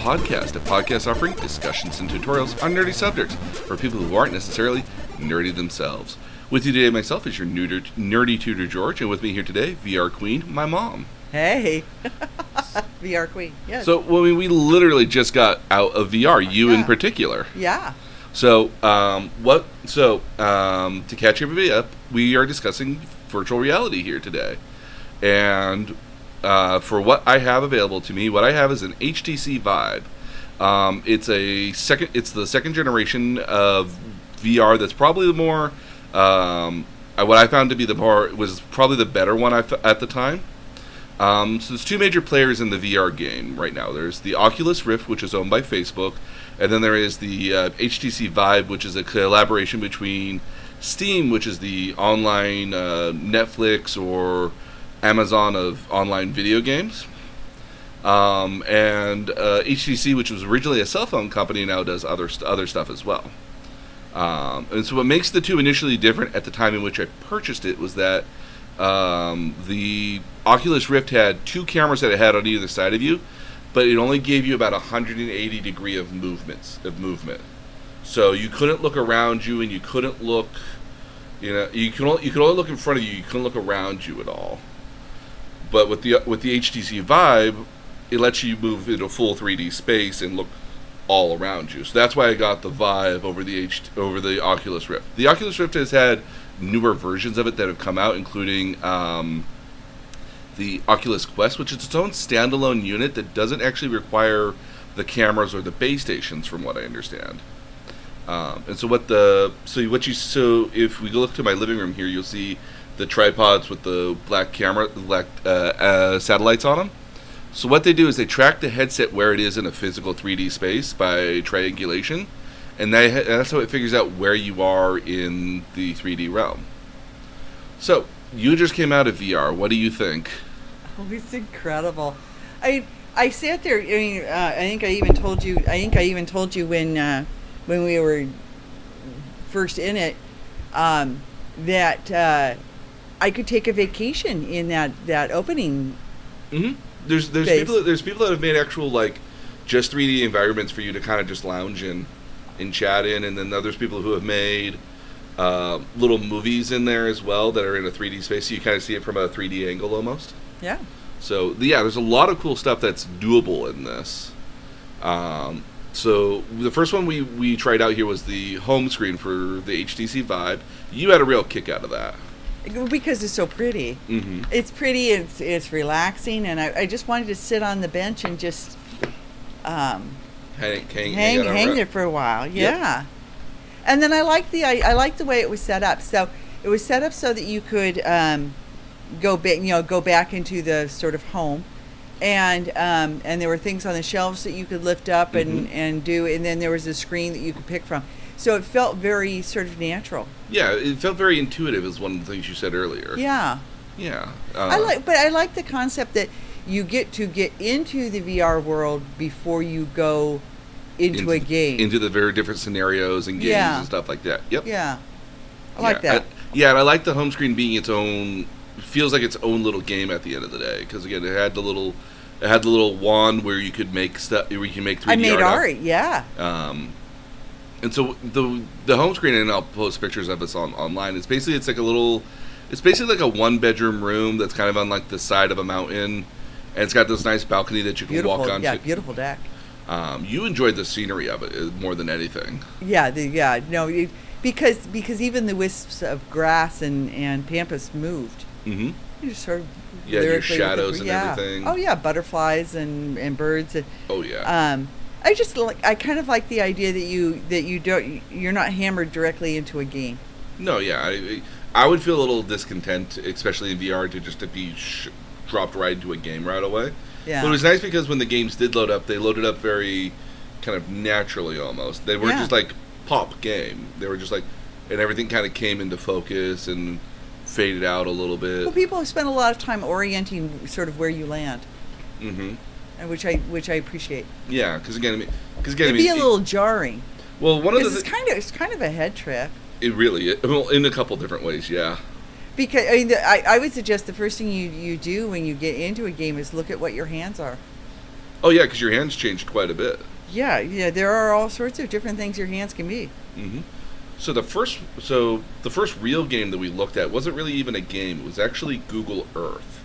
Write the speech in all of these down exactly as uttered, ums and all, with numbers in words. podcast, a podcast offering discussions and tutorials on nerdy subjects for people who aren't necessarily nerdy themselves. With you today, myself, is your nerdy tutor, George, and with me here today, V R Queen, my mom. Hey. V R Queen, yes. So, well, we, we literally just got out of V R, you yeah. in particular. Yeah. So, um, what? So um, to catch everybody up, we are discussing virtual reality here today. And uh, for what I have available to me, what I have is an H T C Vive. Um, it's a second. It's the second generation of V R. That's probably the more. Um, what I found to be the more was probably the better one I f- at the time. Um, so there's two major players in the V R game right now. There's the Oculus Rift, which is owned by Facebook, and then there is the uh, H T C Vive, which is a collaboration between Steam, which is the online uh, Netflix or Amazon of online video games, um, and uh, H T C, which was originally a cell phone company, now does other st- other stuff as well. Um, and so what makes the two initially different at the time in which I purchased it was that Um, the Oculus Rift had two cameras that it had on either side of you, but it only gave you about one hundred eighty degree of movements of movement. So you couldn't look around you, and you couldn't look, you know, you can only, you could only look in front of you. You couldn't look around you at all. But with the with the H T C Vive, it lets you move into full three D space and look all around you. So that's why I got the Vive over the H, over the Oculus Rift. The Oculus Rift has had newer versions of it that have come out, including um, the Oculus Quest, which is its own standalone unit that doesn't actually require the cameras or the base stations, from what I understand. Um, and so what the so what you so if we look to my living room here, you'll see the tripods with the black camera, the black uh, uh, satellites on them. So what they do is they track the headset where it is in a physical three D space by triangulation. And that, that's how it figures out where you are in the three D realm. So, you just came out of V R. What do you think? Oh, it's incredible. I I sat there. I mean, uh, I think I even told you. I think I even told you when uh, when we were first in it um, that uh, I could take a vacation in that that opening. Mm-hmm. There's there's space. people there's people that have made actual like just three D environments for you to kind of just lounge in. And chat in, and then there's people who have made uh, little movies in there as well that are in a three D space, so you kind of see it from a three D angle almost. Yeah. So, yeah, there's a lot of cool stuff that's doable in this. Um, so, the first one we, we tried out here was the home screen for the H T C Vive. You had a real kick out of that. Because it's so pretty. Mm-hmm. It's pretty, it's, it's relaxing, and I, I just wanted to sit on the bench and just... Um, Hang, hang, hang, hang there for a while, yeah. Yep. And then I liked the I, I liked the way it was set up. So it was set up so that you could um, go back, you know, go back into the sort of home, and um, and there were things on the shelves that you could lift up and, mm-hmm. and do, and then there was a screen that you could pick from. So it felt very sort of natural. Yeah, it felt very intuitive, is one of the things you said earlier. Yeah. Yeah. Uh, I like, but I like the concept that you get to get into the V R world before you go. Into, into a game. Into the very different scenarios and games yeah. and stuff like that. Yep. Yeah. I like yeah, that. I, yeah, and I like the home screen being its own, feels like its own little game at the end of the day. Because, again, it had the little it had the little wand where you could make stuff, where you can make three D art. I made art, yeah. Um, and so the the home screen, and I'll post pictures of this on, online, it's basically, it's like a little, it's basically like a one-bedroom room that's kind of on, like, the side of a mountain. And it's got this nice balcony that you can beautiful, walk onto. Yeah, beautiful deck. Um, you enjoyed the scenery of it more than anything. Yeah, the, yeah, no, it, because because even the wisps of grass and, and pampas moved. Mm-hmm. You just sort of yeah, your shadows the, and yeah. everything. Oh yeah, butterflies and, and birds. And, oh yeah. Um, I just like I kind of like the idea that you that you don't you're not hammered directly into a game. No, yeah, I, I would feel a little discontent, especially in V R, to just to be sh- dropped right into a game right away. Yeah. But it was nice because when the games did load up, they loaded up very kind of naturally almost. They weren't yeah. just like pop game. They were just like, and everything kind of came into focus and faded out a little bit. Well, people have spent a lot of time orienting sort of where you land. Mm-hmm. And which I which I appreciate. Yeah, because again, I mean, because again, it'd I mean, be a little it, jarring. Well, one of the it's th- kind of it's kind of a head trip. It really is. Well, in a couple different ways, yeah. Because I, mean, the, I, I would suggest the first thing you, you do when you get into a game is look at what your hands are. Oh, yeah, because your hands changed quite a bit. Yeah, yeah, there are all sorts of different things your hands can be. Mm-hmm. So the first, so the first real game that we looked at wasn't really even a game. It was actually Google Earth.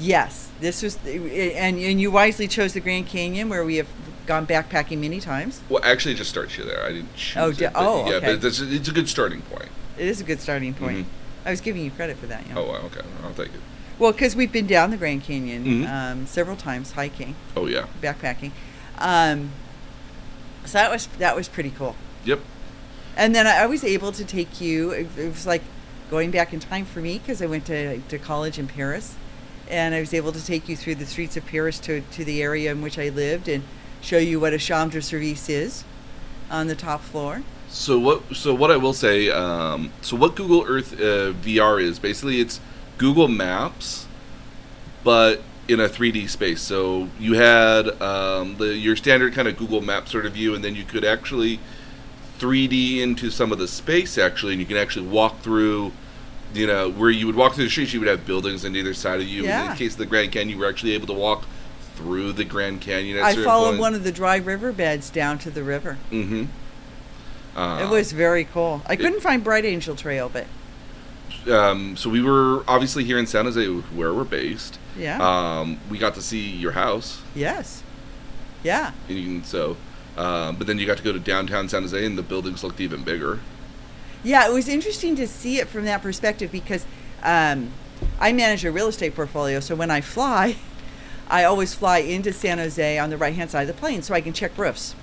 Yes, this was, and and you wisely chose the Grand Canyon, where we have gone backpacking many times. Well, actually, it just starts you there. I didn't choose oh, it. But oh, yeah, okay. But it's, it's a good starting point. It is a good starting point. Mm-hmm. I was giving you credit for that. You know? Oh, okay. I'll take it. Well, because we've been down the Grand Canyon mm-hmm. um, several times hiking. Oh yeah. Backpacking. Um, so that was that was pretty cool. Yep. And then I was able to take you, it, it was like going back in time for me, because I went to to college in Paris, and I was able to take you through the streets of Paris to, to the area in which I lived and show you what a chambre de service is on the top floor. So what so what I will say, um, so what Google Earth uh, V R is, basically it's Google Maps, but in a three D space. So you had um, the your standard kind of Google Maps sort of view, and then you could actually three D into some of the space actually, and you can actually walk through, you know, where you would walk through the streets, you would have buildings on either side of you. Yeah. In the case of the Grand Canyon, you were actually able to walk through the Grand Canyon at I followed point. One of the dry riverbeds down to the river. Mm-hmm. Uh, it was very cool. I couldn't it, find Bright Angel Trail, but... Um, so we were obviously here in San Jose, where we're based. Yeah. Um, we got to see your house. Yes. Yeah. And so... Um, but then you got to go to downtown San Jose, and the buildings looked even bigger. Yeah, it was interesting to see it from that perspective, because um, I manage a real estate portfolio, so when I fly, I always fly into San Jose on the right-hand side of the plane so I can check roofs.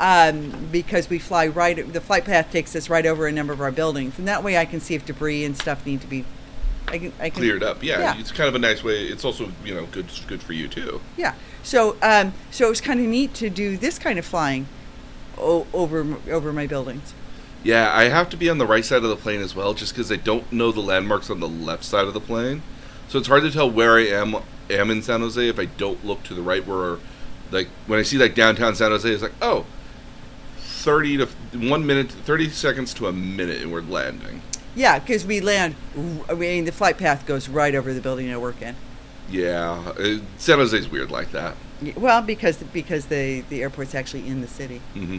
Um, because we fly right, the flight path takes us right over a number of our buildings, and that way I can see if debris and stuff need to be I can, I can, cleared up. Yeah, yeah, it's kind of a nice way. It's also, you know, good good for you too. Yeah. So, um, so it was kind of neat to do this kind of flying o- over over my buildings. Yeah, I have to be on the right side of the plane as well, just because I don't know the landmarks on the left side of the plane. So it's hard to tell where I am am in San Jose if I don't look to the right. Where, like, when I see like downtown San Jose, it's like, oh, thirty to one minute, thirty seconds to a minute, and we're landing. Yeah, because we land, I mean, the flight path goes right over the building I work in. Yeah, it, San Jose's weird like that. Yeah, well, because because the, the airport's actually in the city. Mm-hmm.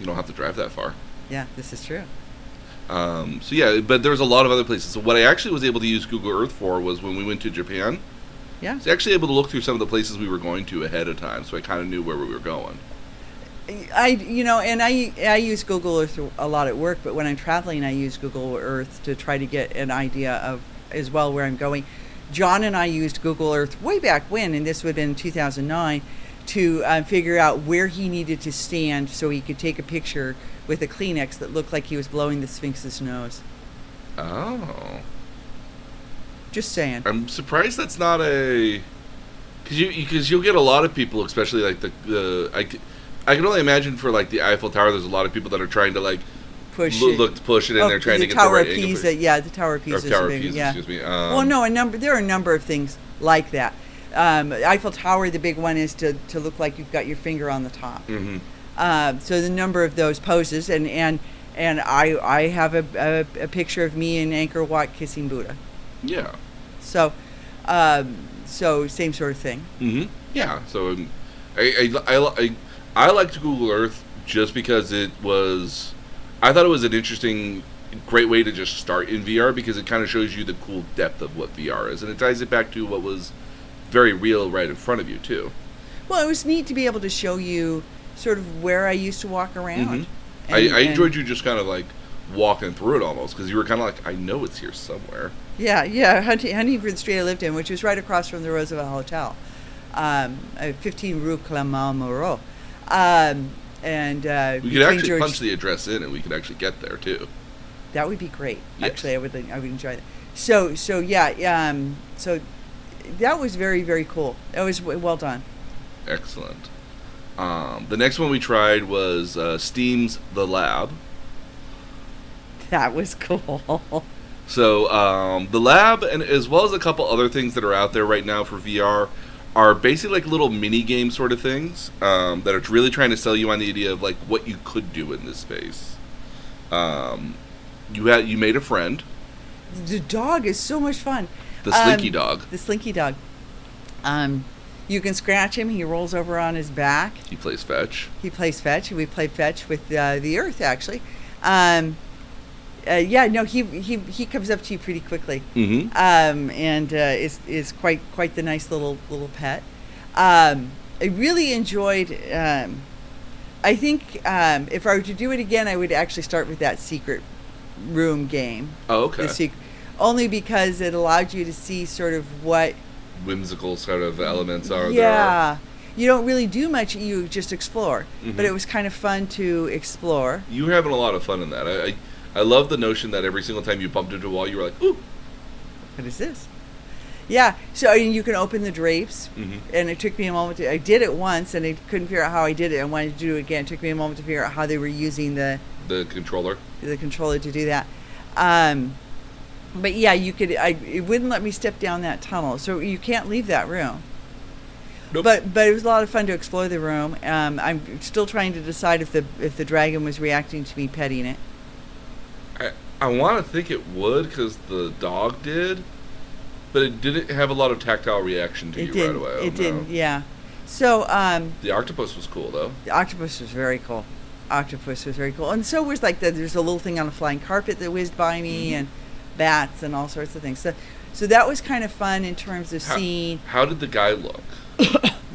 You don't have to drive that far. Yeah, this is true. Um, so yeah, but there's a lot of other places. So what I actually was able to use Google Earth for was when we went to Japan. Yeah. I was actually able to look through some of the places we were going to ahead of time, so I kind of knew where we were going. I, you know, and I I use Google Earth a lot at work, but when I'm traveling, I use Google Earth to try to get an idea of, as well, where I'm going. John and I used Google Earth way back when, and this would have been two thousand nine, to um, figure out where he needed to stand so he could take a picture with a Kleenex that looked like he was blowing the Sphinx's nose. Oh. Just saying. I'm surprised that's not a... Because you, because you'll get a lot of people, especially like the... the I, I can only imagine for like the Eiffel Tower, there's a lot of people that are trying to like push l- look to push it, and oh, they're trying the to get Tower the right Pisa, angle. Yeah, the Tower of Pisa. Or Tower of Pisa, yeah. Excuse me. Um, well, no, a number there are a number of things like that. Um, Eiffel Tower, the big one is to, to look like you've got your finger on the top. Mm-hmm. Uh, so the number of those poses, and and, and I I have a, a, a picture of me in Angkor Wat kissing Buddha. Yeah. So, um, so same sort of thing. Mm-hmm. Yeah. So um, I I. I, I I liked Google Earth just because it was, I thought it was an interesting, great way to just start in V R, because it kind of shows you the cool depth of what V R is, and it ties it back to what was very real right in front of you too. Well, it was neat to be able to show you sort of where I used to walk around. Mm-hmm. And, I, I enjoyed you just kind of like walking through it almost, because you were kind of like, I know it's here somewhere. Yeah, yeah, Huntingford Street I lived in, which was right across from the Roosevelt Hotel, um, fifteen Rue Clément Moreau. Um, and uh, we could actually George punch the address in, and we could actually get there too. That would be great. Yes. Actually, I would. I would enjoy that. So, so yeah. Um, so that was very, very cool. That was w- well done. Excellent. Um, the next one we tried was uh, Steam's The Lab. That was cool. So um, The Lab, and as well as a couple other things that are out there right now for V R. Are basically like little mini game sort of things um, that are really trying to sell you on the idea of like what you could do in this space. Um, you had you made a friend. The dog is so much fun. The um, Slinky Dog. The Slinky Dog. Um, You can scratch him. He rolls over on his back. He plays fetch. He plays fetch. We played fetch with uh, the Earth, actually. Um, uh, yeah, no, he, he he comes up to you pretty quickly, mm-hmm. um, and uh, is is quite quite the nice little little pet. Um, I really enjoyed. Um, I think um, if I were to do it again, I would actually start with that secret room game. Oh, okay. The sec- only because it allowed you to see sort of what whimsical sort of elements are yeah there. You don't really do much, you just explore, mm-hmm. but it was kind of fun to explore. You were having a lot of fun in that. I, I I love the notion that every single time you bumped into a wall you were like, ooh, what is this? Yeah, so I mean, you can open the drapes, mm-hmm. and it took me a moment to, I did it once and I couldn't figure out how I did it and wanted to do it again. It took me a moment to figure out how they were using the the controller the controller to do that. um But yeah, you could. I it wouldn't let me step down that tunnel, so you can't leave that room. Nope. But but it was a lot of fun to explore the room. Um, I'm still trying to decide if the if the dragon was reacting to me petting it. I I want to think it would, because the dog did, but it didn't have a lot of tactile reaction to it you didn't, right away. Oh, it no. didn't. Yeah. So um, the octopus was cool though. The octopus was very cool. Octopus was very cool, and so was like the, there's a little thing on a flying carpet that whizzed by me, mm-hmm. and bats and all sorts of things. So so that was kind of fun in terms of how, seeing... How did the guy look?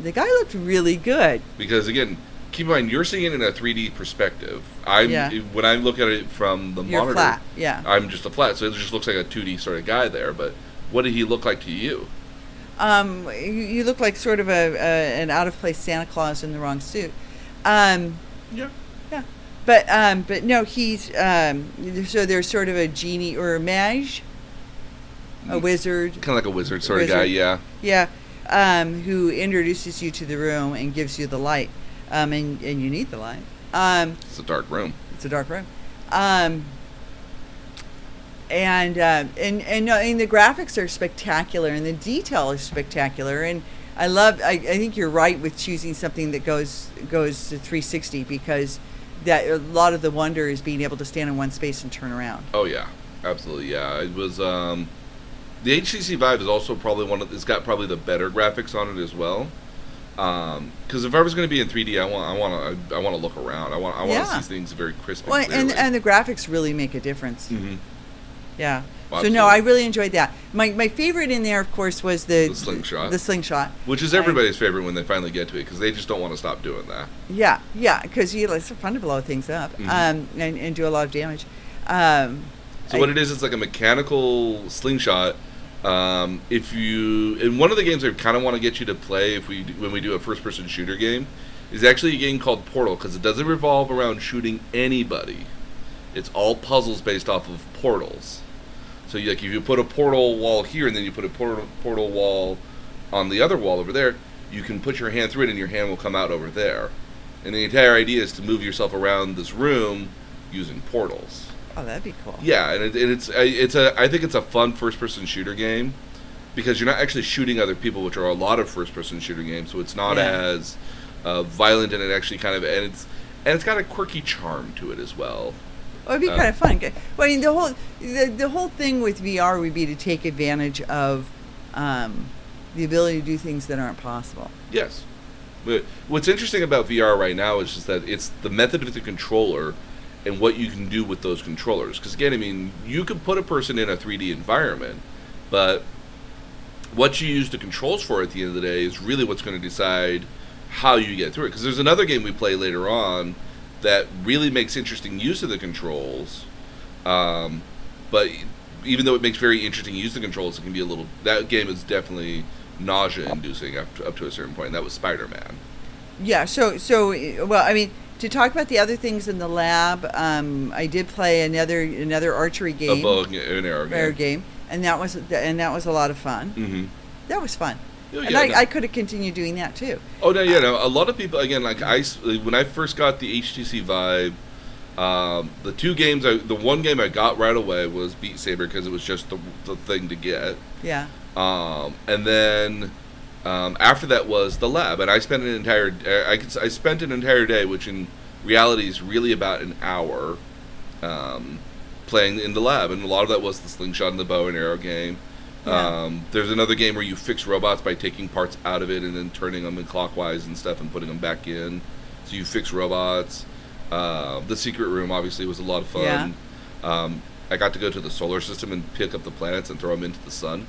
The guy looked really good. Because, again, keep in mind, you're seeing it in a three D perspective. I'm, yeah. When I look at it from the you're monitor, flat. Yeah. I'm just a flat, so it just looks like a two D sort of guy there. But what did he look like to you? Um, you, you look like sort of a, a an out-of-place Santa Claus in the wrong suit. Um, yeah. Yeah. But um, but no, he's um, so there's sort of a genie or a mage, a wizard, kind of like a wizard sort wizard. of guy, yeah, yeah, um, who introduces you to the room and gives you the light, um, and and you need the light. Um, it's a dark room. It's a dark room, um, and uh, and and no, and the graphics are spectacular and the detail is spectacular, and I love. I, I think you're right with choosing something that goes goes to three sixty, because that a lot of the wonder is being able to stand in one space and turn around. Oh yeah, absolutely. Yeah, it was. Um, the H T C Vive is also probably one of. It's got probably the better graphics on it as well. Because um, if I was going to be in three D, I want, I want to, I want to look around. I want, I want yeah. to see things very crisp. Well, and, and and the graphics really make a difference. Mm-hmm. Yeah. Absolutely. So no, I really enjoyed that. My my favorite in there, of course, was the, the slingshot. The slingshot, which is everybody's I, favorite when they finally get to it, because they just don't want to stop doing that. Yeah, yeah, because you know, it's fun to blow things up, mm-hmm. um, and, and do a lot of damage. Um, so I, what it is, it's like a mechanical slingshot. Um, if you in one of the games I kind of want to get you to play, if we when we do a first person shooter game, is actually a game called Portal, because it doesn't revolve around shooting anybody. It's all puzzles based off of portals. So you, like, if you put a portal wall here and then you put a portal, portal wall on the other wall over there, you can put your hand through it and your hand will come out over there. And the entire idea is to move yourself around this room using portals. Oh, that'd be cool. Yeah, and, it, and it's it's a I think it's a fun first-person shooter game, because you're not actually shooting other people, which are a lot of first-person shooter games. So it's not yeah. as uh, violent, and it actually kind of and it's and it's got a quirky charm to it as well. Well, it'd be uh, kind of fun. Well, I mean, the whole the, the whole thing with V R would be to take advantage of um, the ability to do things that aren't possible. Yes. But what's interesting about V R right now is just that it's the method of the controller and what you can do with those controllers. Because, again, I mean, you could put a person in a three D environment, but what you use the controls for at the end of the day is really what's going to decide how you get through it. Because there's another game we play later on that really makes interesting use of the controls, um, but even though it makes very interesting use of the controls, it can be a little. That game is definitely nausea-inducing up to, up to a certain point. That was Spider-Man. Yeah. So, so well, I mean, to talk about the other things in the lab, um, I did play another another archery game, a bow and arrow game. arrow game, and that was and that was a lot of fun. Mm-hmm. That was fun. Oh, yeah, and I, no. I could have continued doing that too. Oh no, yeah, um, no. A lot of people, again, like I, when I first got the H T C Vive, um, the two games, I, the one game I got right away was Beat Saber, because it was just the, the thing to get. Yeah. Um, and then um, after that was the lab, and I spent an entire, I could, I spent an entire day, which in reality is really about an hour, um, playing in the lab, and a lot of that was the slingshot and the bow and arrow game. Yeah. Um, there's another game where you fix robots by taking parts out of it and then turning them in clockwise and stuff and putting them back in. So you fix robots. Uh, the Secret Room, obviously, was a lot of fun. Yeah. Um, I got to go to the solar system and pick up the planets and throw them into the sun.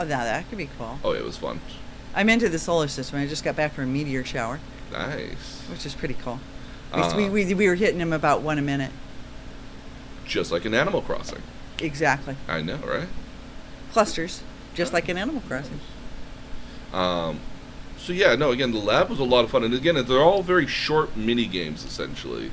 Oh, now that could be cool. Oh, it was fun. I'm into the solar system. I just got back from a meteor shower. Nice. Which is pretty cool. Uh, we, we we were hitting them about one a minute. Just like in Animal Crossing. Exactly. I know, right? Clusters, just like in Animal Crossing. Um, so yeah, no, again, the lab was a lot of fun. And again, they're all very short mini-games, essentially.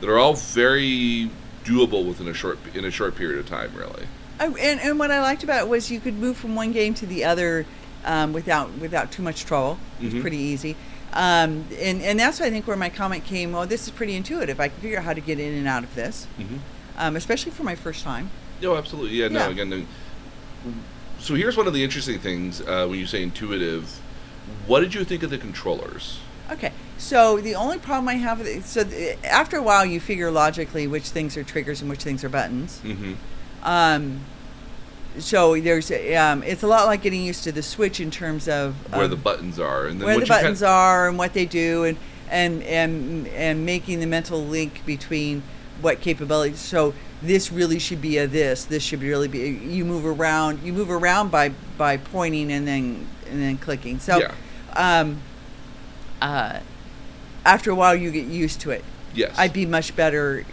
They're all very doable within a short in a short period of time, really. I, and, and what I liked about it was you could move from one game to the other um, without without too much trouble. It was mm-hmm. pretty easy. Um, and, and that's, I think, where my comment came, oh, this is pretty intuitive. I can figure out how to get in and out of this, mm-hmm. um, especially for my first time. Oh, absolutely. Yeah, no, yeah. again, no. So here's one of the interesting things uh, when you say intuitive. What did you think of the controllers? Okay, so the only problem I have with it, so th- after a while you figure logically which things are triggers and which things are buttons. Mm-hmm. Um, so there's um, it's a lot like getting used to the Switch in terms of um, where the buttons are and then where the buttons ca- are and what they do and, and and and making the mental link between what capabilities. So this really should be a this. This should really be. A, you move around. You move around by by pointing and then and then clicking. So, yeah. um, uh, after a while, you get used to it. Yes, I'd be much better.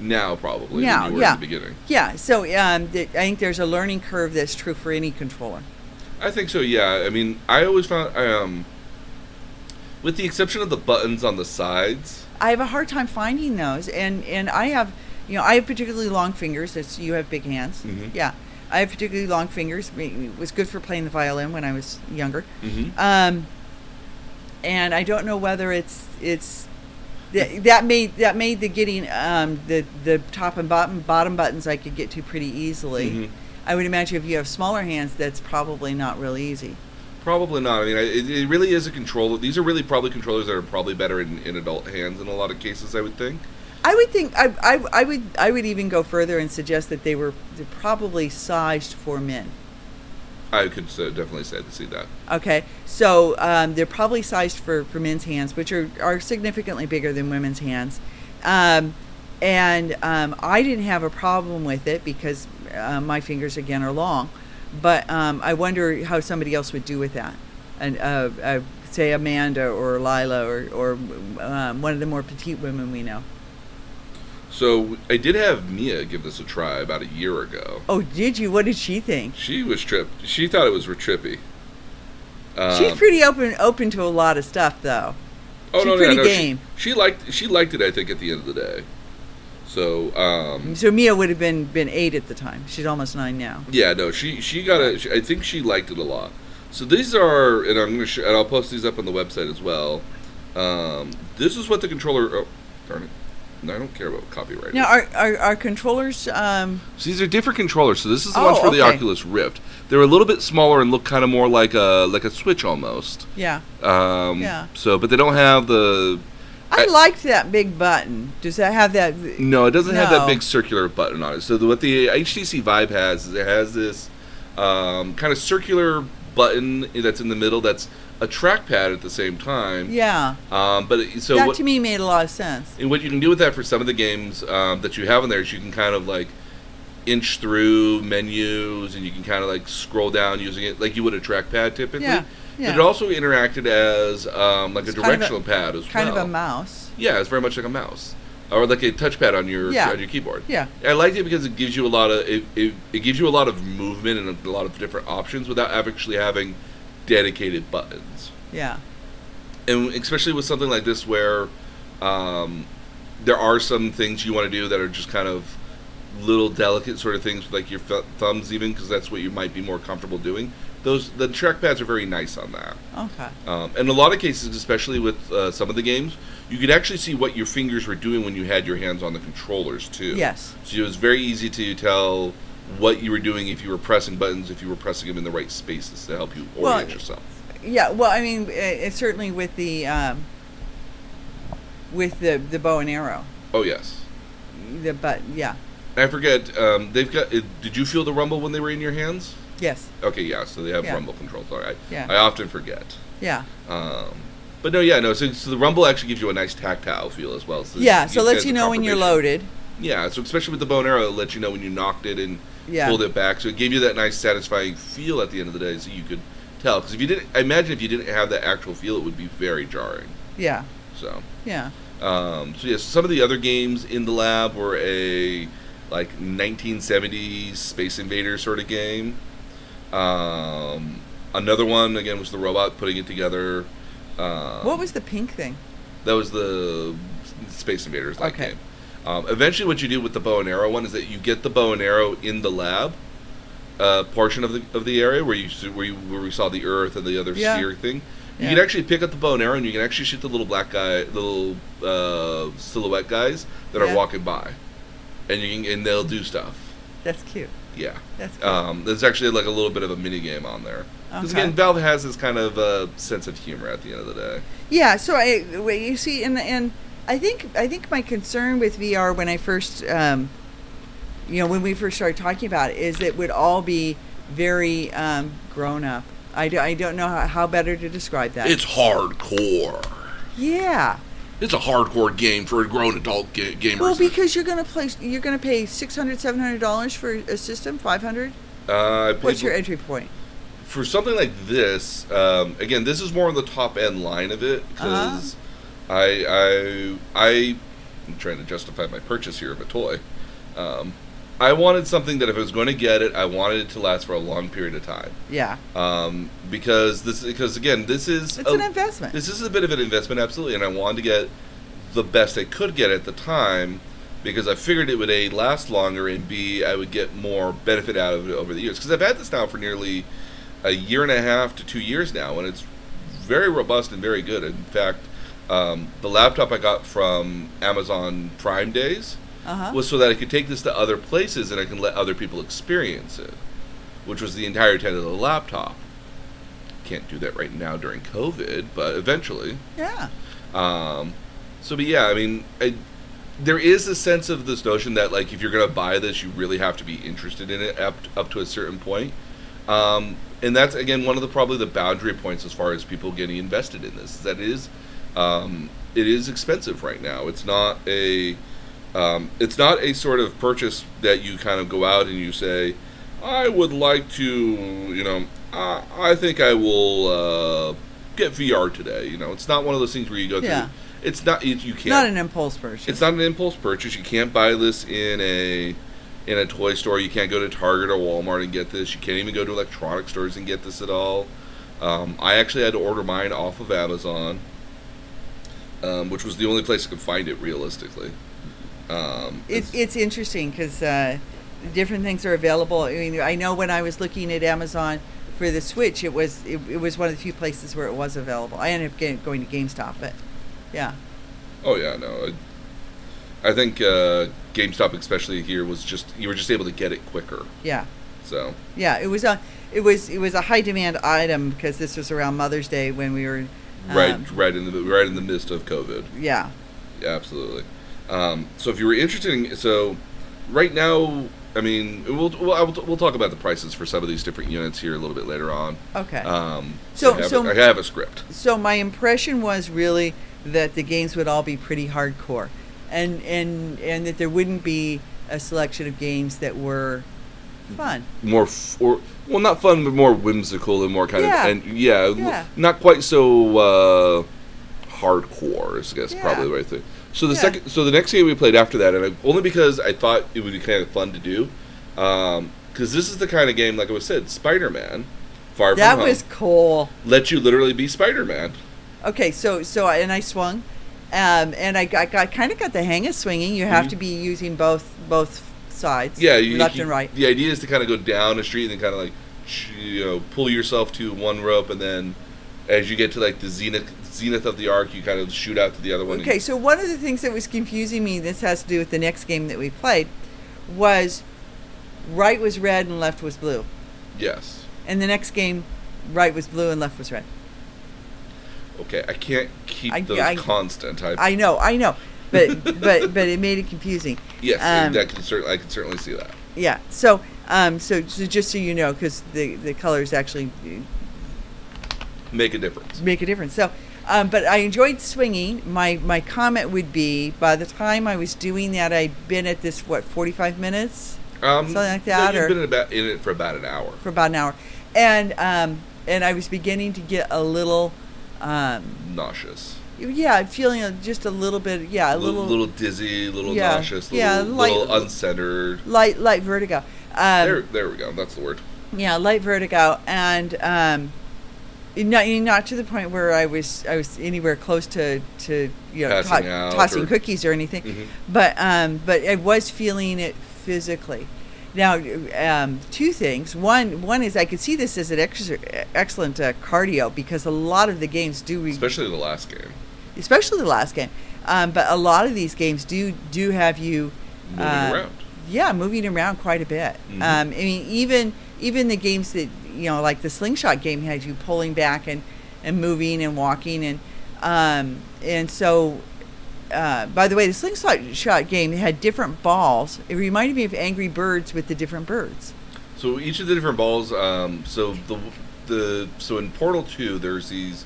Now probably. Now, than you were yeah. In the beginning. Yeah. So um, th- I think there's a learning curve that's true for any controller. I think so. Yeah. I mean, I always found, um, with the exception of the buttons on the sides, I have a hard time finding those, and and I have, you know, I have particularly long fingers. That's you have big hands. Mm-hmm. Yeah, I have particularly long fingers. It was good for playing the violin when I was younger. Mm-hmm. Um, and I don't know whether it's it's. Th- that made that made the getting um, the the top and bottom bottom buttons I could get to pretty easily. Mm-hmm. I would imagine if you have smaller hands, that's probably not really easy. Probably not. I mean, it, it really is a controller. These are really probably controllers that are probably better in, in adult hands in a lot of cases. I would think. I would think. I, I I would I would even go further and suggest that they were probably sized for men. I could so definitely say to see that. Okay, so um, they're probably sized for, for men's hands, which are, are significantly bigger than women's hands. Um, and um, I didn't have a problem with it because uh, my fingers, again, are long. But um, I wonder how somebody else would do with that. And uh, uh, say Amanda or Lila or, or um, one of the more petite women we know. So I did have Mia give this a try about a year ago. Oh, did you? What did she think? She was tripped. She thought it was trippy. Um, She's pretty open open to a lot of stuff, though. Oh She's no, pretty no, no. Game. She, she liked she liked it. I think at the end of the day. So. Um, so Mia would have been, been eight at the time. She's almost nine now. Yeah, no, she she got a. She, I think she liked it a lot. So these are, and I'm gonna sh- and I'll post these up on the website as well. Um, this is what the controller. Oh, darn it. No, I don't care about copyright. Now, are, are, are controllers... Um... So these are different controllers. So this is the oh, ones for okay. the Oculus Rift. They're a little bit smaller and look kind of more like a like a Switch almost. Yeah. Um, yeah. So, but they don't have the... I, I liked that big button. Does that have that... No, it doesn't no. have that big circular button on it. So the, what the H T C Vive has is it has this um, kind of circular button that's in the middle that's a trackpad at the same time. Yeah. Um, but it, so that what, to me made a lot of sense. And what you can do with that for some of the games um, that you have in there is you can kind of like inch through menus and you can kind of like scroll down using it like you would a trackpad typically. Yeah. yeah. But it also interacted as um, like it's a directional a, pad as kind well. Kind of a mouse. Yeah, it's very much like a mouse or like a touchpad on your yeah. on your keyboard. Yeah. I liked it because it gives you a lot of it, it, it gives you a lot of movement and a lot of different options without actually having dedicated buttons. Yeah. And especially with something like this where um, there are some things you want to do that are just kind of little delicate sort of things with like your f- thumbs even because that's what you might be more comfortable doing. Those the trackpads are very nice on that. Okay. Um, and a lot of cases, especially with uh, some of the games, you could actually see what your fingers were doing when you had your hands on the controllers too. Yes. So it was very easy to tell what you were doing if you were pressing buttons, if you were pressing them in the right spaces to help you orient well, yourself. Yeah, well, I mean, it's certainly with the um, with the, the bow and arrow. Oh, yes. The but yeah. I forget, um, they've got, uh, did you feel the rumble when they were in your hands? Yes. Okay, yeah, so they have yeah. rumble controls. All right. Yeah. I often forget. Yeah. Um, but no, yeah, no, so, so the rumble actually gives you a nice tactile feel as well. So yeah, so it lets you know when you're loaded. Yeah, so especially with the bow and arrow, it lets you know when you knocked it and yeah. pulled it back. So it gave you that nice satisfying feel at the end of the day, so you could tell. Because if you didn't, I imagine if you didn't have that actual feel, it would be very jarring. Yeah. So. Yeah. Um, so, yes, yeah, some of the other games in the lab were a, like, nineteen seventies Space Invader sort of game. Um, another one, again, was the robot putting it together. Um, what was the pink thing? That was the Space Invaders, like, okay. game. Um, eventually what you do with the bow and arrow one is that you get the bow and arrow in the lab uh, portion of the of the area where you where, you, where we saw the Earth and the other yeah. sphere thing. You yeah. can actually pick up the bow and arrow and you can actually shoot the little black guy, the little uh, silhouette guys that yeah. are walking by, and you can, and they'll do stuff. That's cute. Yeah. That's cute. Um, there's actually like a little bit of a mini game on there. Because okay. again, Valve has this kind of uh, sense of humor at the end of the day. Yeah. So I you see in the end. I think I think my concern with V R when I first, um, you know, when we first started talking about it is it would all be very um, grown up. I, do, I don't know how, how better to describe that. It's hardcore. Yeah. It's a hardcore game for a grown adult ga- gamers. Well, because you're gonna play, you're gonna pay six hundred dollars, seven hundred dollars for a system, five hundred dollars. Uh, What's your entry point? For something like this, um, again, this is more on the top end line of it because. Uh-huh. I, I, I, I'm trying to justify my purchase here of a toy. Um, I wanted something that if I was going to get it, I wanted it to last for a long period of time. Yeah. Um, because this, because again, this is it's a, an investment. This is a bit of an investment, absolutely. And I wanted to get the best I could get at the time because I figured it would A, last longer, and B, I would get more benefit out of it over the years. Because I've had this now for nearly a year and a half to two years now, and it's very robust and very good. In fact. Um, the laptop I got from Amazon Prime Days uh-huh. was so that I could take this to other places and I can let other people experience it, which was the entire intent of the laptop. Can't do that right now during COVID, but eventually. Yeah. Um, so, but yeah, I mean, I, there is a sense of this notion that, like, if you're going to buy this, you really have to be interested in it up, up to a certain point. Um, and that's, again, one of the probably the boundary points as far as people getting invested in this, is that it is... Um, it is expensive right now. It's not a, um, it's not a sort of purchase that you kind of go out and you say, I would like to, you know, I, I think I will uh, get V R today. You know, it's not one of those things where you go yeah. through. It's not it, you can't. Not an impulse purchase. It's not an impulse purchase. You can't buy this in a in a toy store. You can't go to Target or Walmart and get this. You can't even go to electronic stores and get this at all. Um, I actually had to order mine off of Amazon. Um, which was the only place I could find it realistically. Um, it's, it's, it's interesting because uh, different things are available. I mean, I know when I was looking at Amazon for the Switch, it was it, it was one of the few places where it was available. I ended up getting, going to GameStop, but yeah. Oh yeah, no, I, I think uh, GameStop, especially here, was just you were just able to get it quicker. Yeah. So. Yeah, it was a it was it was a high demand item because this was around Mother's Day when we were. Right, um, right in the right in the midst of COVID. Yeah, yeah, absolutely. Um, so if you were interested, in, so right now, I mean, we'll we'll we'll talk about the prices for some of these different units here a little bit later on. Okay. Um, so I have, so a, I have a script. So my impression was really that the games would all be pretty hardcore, and and and that there wouldn't be a selection of games that were fun. More for. Well, not fun, but more whimsical and more kind yeah. of, and yeah, yeah, not quite so uh, hardcore. I guess yeah. probably the right thing. So the yeah. second, so the next game we played after that, and I, only because I thought it would be kind of fun to do, because um, this is the kind of game, like I was said, Spider-Man, Far From Home. That was cool. Let you literally be Spider-Man. Okay, so so I, and I swung, um, and I got, got kind of got the hang of swinging. You have mm-hmm. to be using both both. sides, yeah, you, left you, and right. The idea is to kind of go down a street and then kind of like, you know, pull yourself to one rope, and then as you get to like the zenith zenith of the arc, you kind of shoot out to the other one. Okay, so one of the things that was confusing me, this has to do with the next game that we played, was right was red and left was blue. Yes. And the next game, right was blue and left was red. Okay, I can't keep I, those I, constant. I, I know, I know. But but but it made it confusing. Yes, um, that can certainly I can certainly see that. Yeah. So Um, so, so just so you know, because the, the colors actually make a difference. Make a difference. So, um, but I enjoyed swinging. My my comment would be, by the time I was doing that, I'd been at this, what, forty-five minutes? Um, Something like that? No, you've or, been about, in it for about an hour. For about an hour. And, um, and I was beginning to get a little... Um, nauseous. Yeah, I'm feeling just a little bit, yeah, a L- little... little dizzy, a little yeah, nauseous, a yeah, little, light, little uncentered. Light light vertigo. Um, there there we go, that's the word. Yeah, light vertigo, and um, not not to the point where I was I was anywhere close to, to you know, to- tossing or, cookies or anything, mm-hmm. but um, but I was feeling it physically. Now, um, two things. One, one is I could see this as an ex- excellent uh, cardio, because a lot of the games do, re- especially the last game, especially the last game. Um, but a lot of these games do do have you moving uh, around. Yeah, moving around quite a bit. Mm-hmm. Um, I mean, even even the games that, you know, like the slingshot game had you pulling back and, and moving and walking and um, and so. Uh, by the way, the slingshot game had different balls. It reminded me of Angry Birds with the different birds. So each of the different balls. Um, so the the so in Portal two, there's these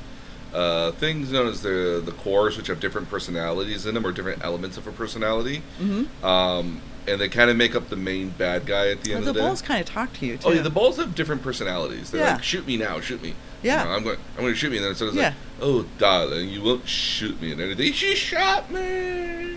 uh, things known as the the cores, which have different personalities in them or different elements of a personality, mm-hmm. um, and they kind of make up the main bad guy at the well, end the of the day. The balls kind of talk to you too. Oh yeah, the balls have different personalities. They're yeah. like, shoot me now, shoot me. Yeah, you know, I'm going. I'm going to shoot me. And then so it's yeah. like, oh, darling, you won't shoot me. And everything. She shot me.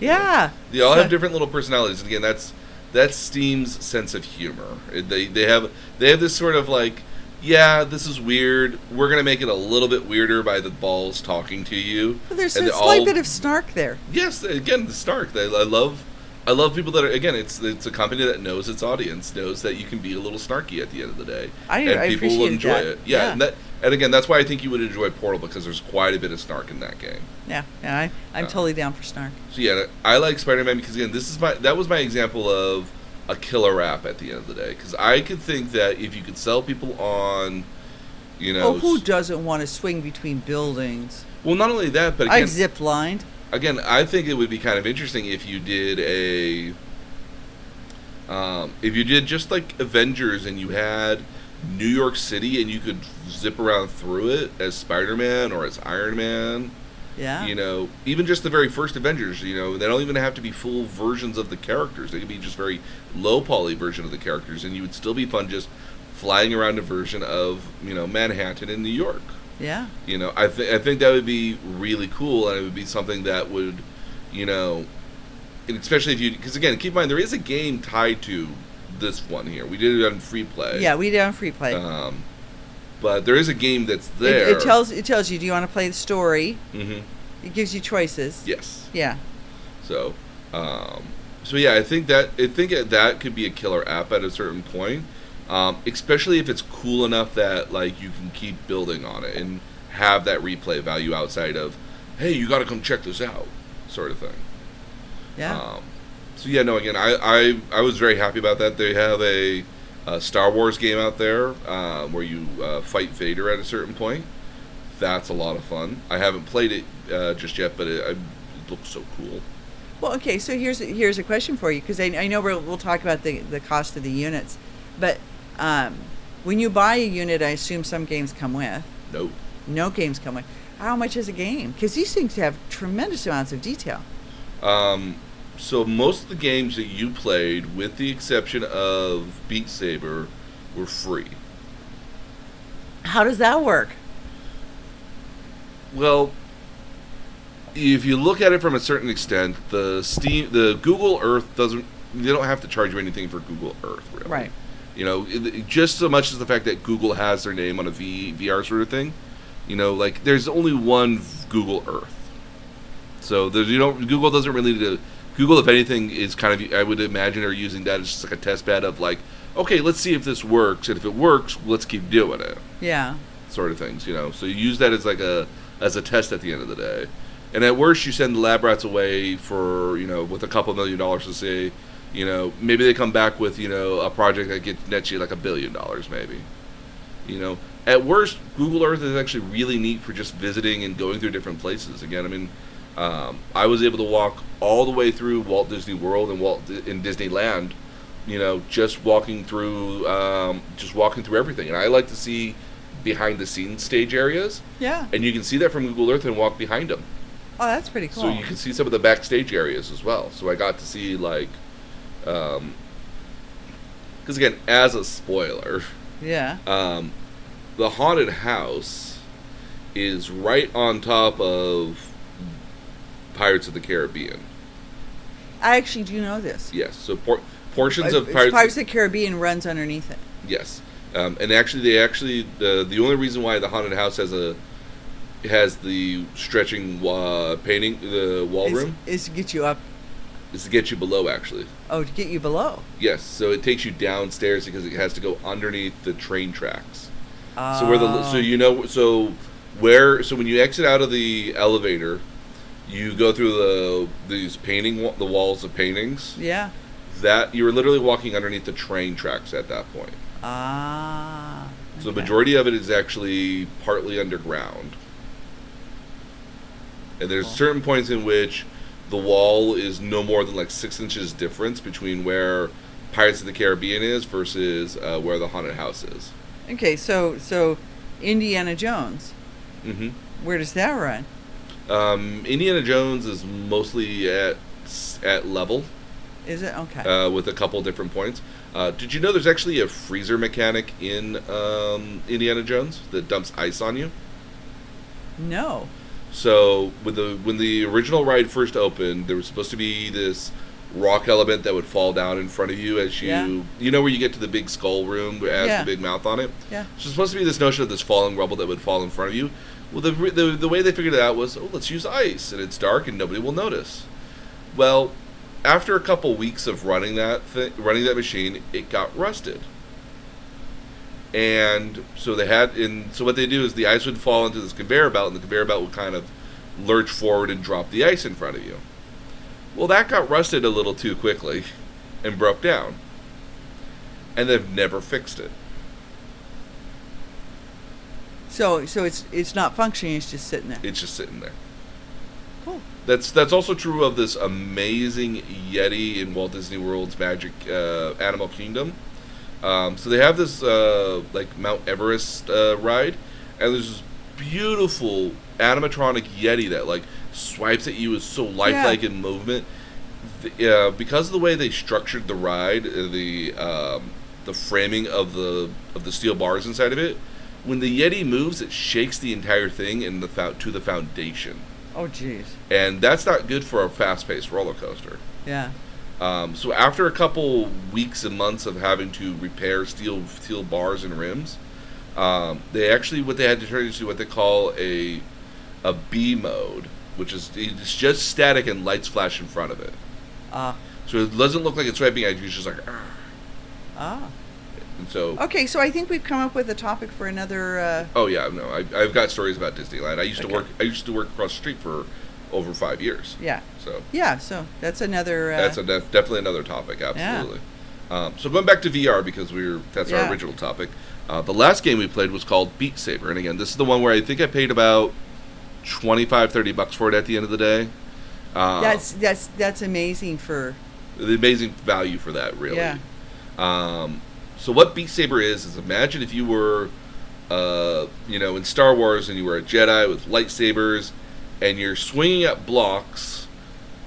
Yeah. They all so, have different little personalities. And again, that's that's Steam's sense of humor. They they have they have this sort of like, yeah, this is weird. We're going to make it a little bit weirder by the balls talking to you. But there's and a slight all, bit of snark there. Yes, again, the snark. They, I love I love people that are, again, it's it's a company that knows its audience, knows that you can be a little snarky at the end of the day. I, and I people will enjoy that. it. Yeah, yeah. And, that, and again, that's why I think you would enjoy Portal, because there's quite a bit of snark in that game. Yeah, yeah I, I'm uh, totally down for snark. So yeah, I like Spider-Man because, again, this is my that was my example of a killer app at the end of the day. Because I could think that if you could sell people on, you know... Oh, who doesn't want to swing between buildings? Well, not only that, but again... I've zip-lined. Again, I think it would be kind of interesting if you did a, um, if you did just like Avengers and you had New York City and you could zip around through it as Spider-Man or as Iron Man. Yeah. You know, even just the very first Avengers, you know, they don't even have to be full versions of the characters. They could be just very low poly version of the characters, and you would still be fun just flying around a version of, you know, Manhattan in New York. Yeah. You know, I think I think that would be really cool, and it would be something that would, you know, and especially if you, because again, keep in mind there is a game tied to this one here. We did it on free play. Yeah, we did it on free play. Um, but there is a game that's there. It, it tells it tells you, do you want to play the story? Mm-hmm. It gives you choices. Yes. Yeah. So, um, so yeah, I think that I think that could be a killer app at a certain point. Um, especially if it's cool enough that like you can keep building on it and have that replay value outside of, hey, you got to come check this out, sort of thing. Yeah. Um, so yeah, no, again, I, I I was very happy about that. They have a, a Star Wars game out there uh, where you uh, fight Vader at a certain point. That's a lot of fun. I haven't played it uh, just yet, but it, it looks so cool. Well, okay, so here's here's a question for you, because I, I know we're, we'll talk about the the cost of the units, but Um, when you buy a unit, I assume some games come with. Nope. No games come with. How much is a game? Because these things have tremendous amounts of detail. Um, so most of the games that you played, with the exception of Beat Saber, were free. How does that work? Well, if you look at it from a certain extent, the Steam, the Google Earth doesn't. They don't have to charge you anything for Google Earth, really. Right. You know, just so much as the fact that Google has their name on a v, V R sort of thing. You know, like, there's only one Google Earth. So, there's, you don't, Google doesn't really need to... Google, if anything, is kind of... I would imagine they're using that as just like a test bed of, like, okay, let's see if this works. And if it works, let's keep doing it. Yeah. Sort of things, you know. So, you use that as, like, a as a test at the end of the day. And at worst, you send the lab rats away for, you know, with a couple million dollars to say... You know, maybe they come back with, you know, a project that gets nets you like a billion dollars maybe. You know, at worst, Google Earth is actually really neat for just visiting and going through different places. Again, I mean, um, I was able to walk all the way through Walt Disney World and Walt in Disneyland you know, just walking through, um, just walking through everything. And I like to see behind-the-scenes stage areas. Yeah. And you can see that from Google Earth and walk behind them. Oh, that's pretty cool. So you can see some of the backstage areas as well. So I got to see, like, um, because again, as a spoiler, yeah, um, the Haunted House is right on top of Pirates of the Caribbean. I actually do know this. Yes, so por- portions uh, of Pirates... Pirates of the Caribbean runs underneath it. Yes, um, and actually, they actually the the only reason why the Haunted House has a has the stretching uh, painting the wall is, room is to get you up, is to get you below actually. Oh, to get you below. Yes, so it takes you downstairs because it has to go underneath the train tracks. Oh. So where the so you know so where so when you exit out of the elevator. You go through the these painting the walls of paintings. Yeah. That you were literally walking underneath the train tracks at that point. Ah. Okay. So the majority of it is actually partly underground. And there's cool. certain points in which the wall is no more than like six inches difference between where Pirates of the Caribbean is versus uh, where the Haunted House is. Okay, so so Indiana Jones. Mm-hmm. Where does that run? Um, Indiana Jones is mostly at at level. Is it? Okay. Uh, with a couple different points. Uh, did you know there's actually a freezer mechanic in um, Indiana Jones that dumps ice on you? No. So with the when the original ride first opened, there was supposed to be this rock element that would fall down in front of you as you... Yeah. You know where you get to the big skull room that has yeah. the big mouth on it? Yeah. So it's supposed to be this notion of this falling rubble that would fall in front of you. Well, the, the the way they figured it out was, oh, let's use ice, and it's dark, and nobody will notice. Well, after a couple weeks of running that thi- running that machine, it got rusted, and so they had. And so what they do is the ice would fall into this conveyor belt, and the conveyor belt would kind of lurch forward and drop the ice in front of you. Well, that got rusted a little too quickly, and broke down, and they've never fixed it. So, so it's it's not functioning. It's just sitting there. It's just sitting there. Cool. That's that's also true of this amazing Yeti in Walt Disney World's Magic uh, Animal Kingdom. Um, so they have this uh, like Mount Everest uh, ride, and there's this beautiful animatronic Yeti that like swipes at you, is so lifelike yeah. in movement. The, uh, because of the way they structured the ride, the um, the framing of the of the steel bars inside of it. When the Yeti moves, it shakes the entire thing in the fo- to the foundation. Oh, jeez. And that's not good for a fast-paced roller coaster. Yeah. Um, so after a couple weeks and months of having to repair steel steel bars and rims, um, they actually what they had to turn into what they call a a B mode, which is it's just static and lights flash in front of it. Ah. Uh. So it doesn't look like it's swiping at you. It's just like ah. Uh. So, okay, so I think we've come up with a topic for another. Uh, oh yeah, no, I, I've got stories about Disneyland. I used okay. to work. I used to work across the street for over five years. Yeah. So. Yeah, so that's another. Uh, that's a def- definitely another topic. Absolutely. Yeah. Um, so going back to V R because we're that's yeah. our original topic. Uh, the last game we played was called Beat Saber, and again, this is the one where I think I paid about twenty-five, thirty bucks for it at the end of the day. Uh, that's that's that's amazing for. The amazing value for that, really. Yeah. Um, So what Beat Saber is, is imagine if you were, uh, you know, in Star Wars and you were a Jedi with lightsabers and you're swinging at blocks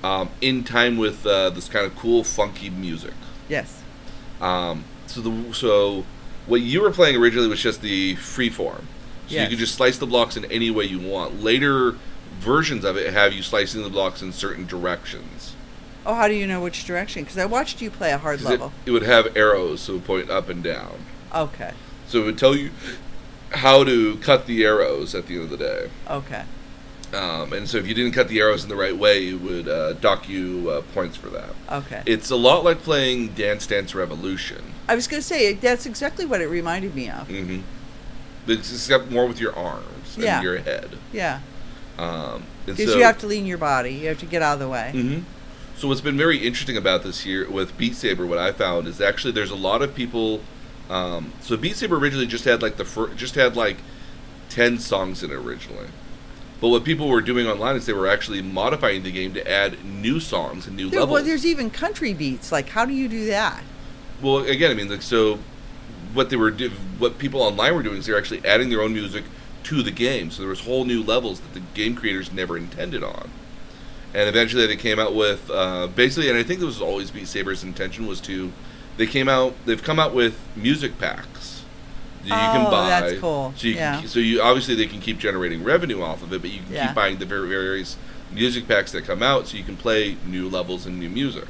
um, in time with uh, this kind of cool, funky music. Yes. Um, so the so what you were playing originally was just the free form. So yes. you could just slice the blocks in any way you want. Later versions of it have you slicing the blocks in certain directions. Oh, how do you know which direction? Because I watched you play a hard level. It, it would have arrows to point up and down. Okay. So it would tell you how to cut the arrows at the end of the day. Okay. Um, and so if you didn't cut the arrows in the right way, it would uh, dock you uh, points for that. Okay. It's a lot like playing Dance Dance Revolution. I was going to say, that's exactly what it reminded me of. Mm-hmm. But it's except more with your arms yeah. and your head. Yeah. Um, because so, you have to lean your body. You have to get out of the way. Mm-hmm. So what's been very interesting about this year with Beat Saber, what I found is actually there's a lot of people. Um, so Beat Saber originally just had like the fir- just had like ten songs in it originally, but what people were doing online is they were actually modifying the game to add new songs and new there, levels. Well, there's even country beats. Like, how do you do that? Well, again, I mean, like, so what they were, do- what people online were doing is they were actually adding their own music to the game. So there was whole new levels that the game creators never intended on. And eventually they came out with, uh, basically, and I think this was always Beat Saber's intention, was to, they came out, they've come out with music packs that you oh, can buy. That's cool. So you, yeah. can, so you obviously they can keep generating revenue off of it, but you can yeah. keep buying the various music packs that come out so you can play new levels and new music.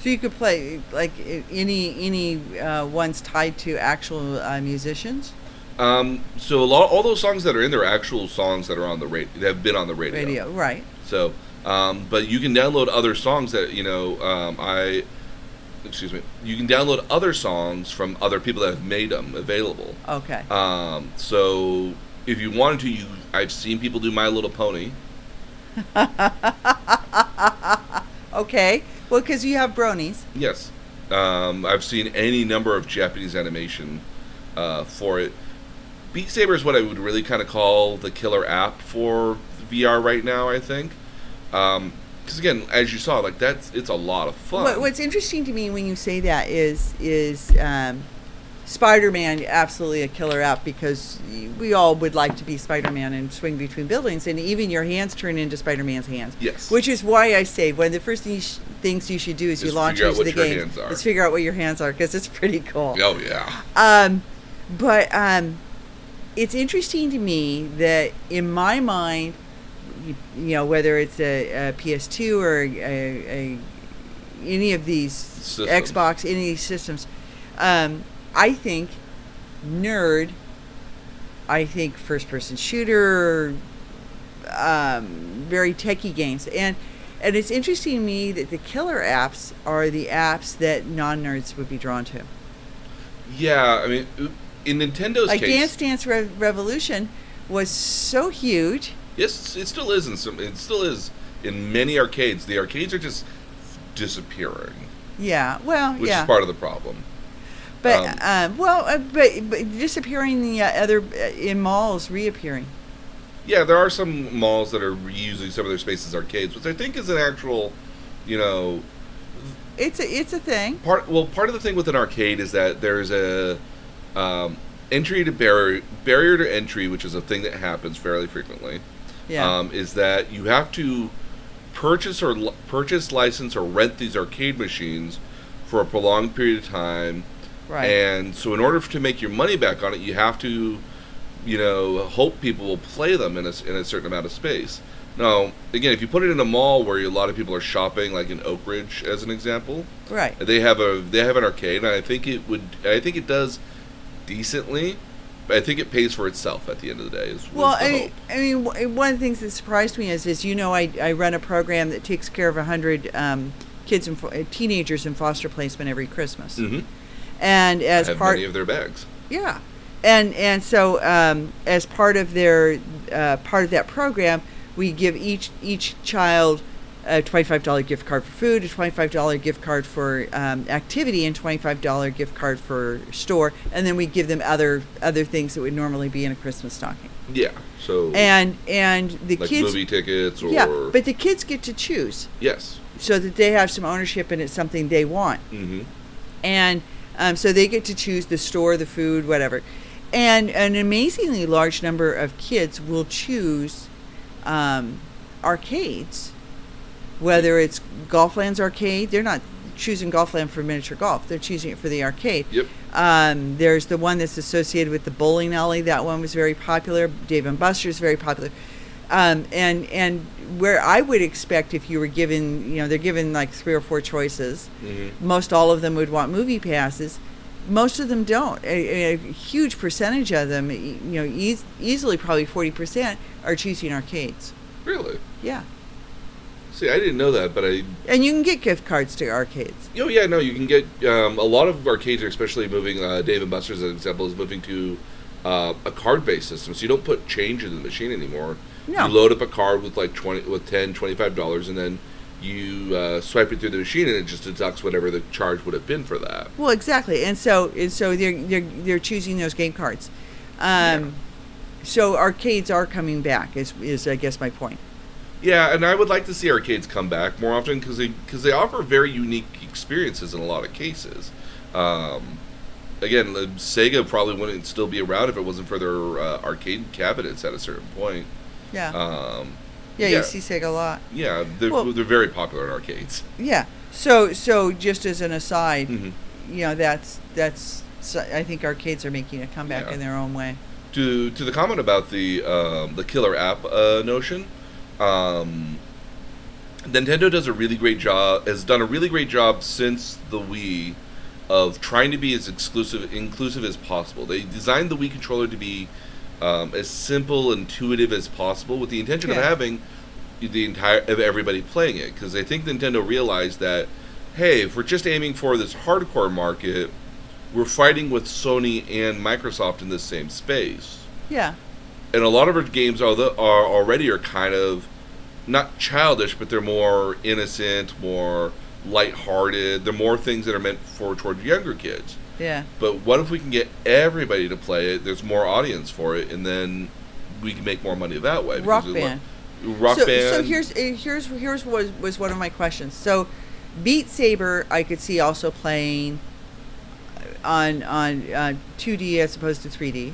So you could play, like, any any uh, ones tied to actual uh, musicians? Um, so a lot, all those songs that are in there are actual songs that are on the radio, that have been on the radio. Radio, right. So... Um, but you can download other songs that, you know, um, I, excuse me, you can download other songs from other people that have made them available. Okay. Um, so if you wanted to, you, I've seen people do My Little Pony. Okay. Well, because you have bronies. Yes. Um, I've seen any number of Japanese animation uh, for it. Beat Saber is what I would really kind of call the killer app for V R right now, I think. Because um, again, as you saw, like that's it's a lot of fun. What, what's interesting to me when you say that is is um, Spider-Man absolutely a killer app, because we all would like to be Spider-Man and swing between buildings, and even your hands turn into Spider-Man's hands. Yes. Which is why I say one of the first thing you sh- things you should do is just you launch into the game. Let's figure out what your hands are, because it's pretty cool. Oh yeah. Um, but um, it's interesting to me that in my mind. You know, whether it's a, a P S two or a, a, a, any of these systems. Xbox, any of these systems, um, I think nerd, I think first-person shooter, um, very techie games, and and it's interesting to me that the killer apps are the apps that non-nerds would be drawn to. Yeah, I mean, in Nintendo's like case, like Dance Dance Re- Revolution was so huge. Yes, it still is in some. It still is in many arcades. The arcades are just disappearing. Yeah, well, which yeah, which is part of the problem. But um, uh, well, uh, but, but disappearing the uh, other uh, in malls reappearing. Yeah, there are some malls that are reusing some of their spaces as arcades, which I think is an actual, you know. It's a it's a thing. Part well, part of the thing with an arcade is that there's a. Um, entry to barrier barrier to entry, which is a thing that happens fairly frequently. Yeah. Um, is that you have to purchase or li- purchase, license, or rent these arcade machines for a prolonged period of time. Right. And so, in order to make your money back on it, you have to, you know, hope people will play them in a in a certain amount of space. Now, again, if you put it in a mall where a lot of people are shopping, like in Oak Ridge, as an example, right? They have a they have an arcade, and I think it would. I think it does. Decently, but I think it pays for itself at the end of the day. Is, well, I, I mean, one of the things that surprised me is, is you know, I, I run a program that takes care of one hundred um, kids and fo- teenagers in foster placement every Christmas. Mm-hmm. And as I have part many of their bags. Yeah, and and so um, as part of their uh, part of that program, we give each each child a twenty-five dollars gift card for food, a twenty-five dollars gift card for um, activity, and twenty-five dollars gift card for store, and then we give them other other things that would normally be in a Christmas stocking. Yeah. So and and the like kids movie tickets or yeah, but the kids get to choose. Yes. So that they have some ownership and it's something they want. Mm-hmm. And um, so they get to choose the store, the food, whatever. And an amazingly large number of kids will choose um, arcades. Whether it's Golfland's arcade, they're not choosing Golfland for miniature golf. They're choosing it for the arcade. Yep. Um, there's the one that's associated with the bowling alley. That one was very popular. Dave and Buster's very popular. Um, and and where I would expect if you were given, you know, they're given like three or four choices. Mm-hmm. Most all of them would want movie passes. Most of them don't. A, a huge percentage of them, you know, e- easily probably forty percent are choosing arcades. Really? Yeah. See, I didn't know that, but I... And you can get gift cards to arcades. Oh, yeah, no, you can get... Um, a lot of arcades are especially moving... Uh, Dave and Buster's, as an example, is moving to uh, a card-based system. So you don't put change in the machine anymore. No. You load up a card with like twenty, with ten dollars, twenty-five dollars, and then you uh, swipe it through the machine, and it just deducts whatever the charge would have been for that. Well, exactly. And so and so they're, they're, they're choosing those game cards. Um, yeah. So arcades are coming back, is, is I guess, my point. Yeah, and I would like to see arcades come back more often because they, 'cause they offer very unique experiences in a lot of cases. Um, again, Sega probably wouldn't still be around if it wasn't for their uh, arcade cabinets at a certain point. Yeah. Um, yeah, yeah, you see Sega a lot. Yeah, they're, well, they're very popular in arcades. Yeah. So, so just as an aside, mm-hmm. you know, that's that's. I think arcades are making a comeback yeah. in their own way. To to the comment about the um, the killer app uh, notion, um, Nintendo does a really great job. Has done a really great job since the Wii of trying to be as exclusive inclusive as possible. They designed the Wii controller to be um, as simple, intuitive as possible, with the intention yeah. of having the entire of everybody playing it. Because I think Nintendo realized that, hey, if we're just aiming for this hardcore market, we're fighting with Sony and Microsoft in the same space. Yeah. And a lot of our games are the, are already are kind of not childish, but they're more innocent, more lighthearted. They're more things that are meant for toward younger kids. Yeah. But what if we can get everybody to play it? There's more audience for it, and then we can make more money that way. Rock Band. Love, rock so, Band. So here's here's here's was was one of my questions. So Beat Saber, I could see also playing on on uh, two D as opposed to three D.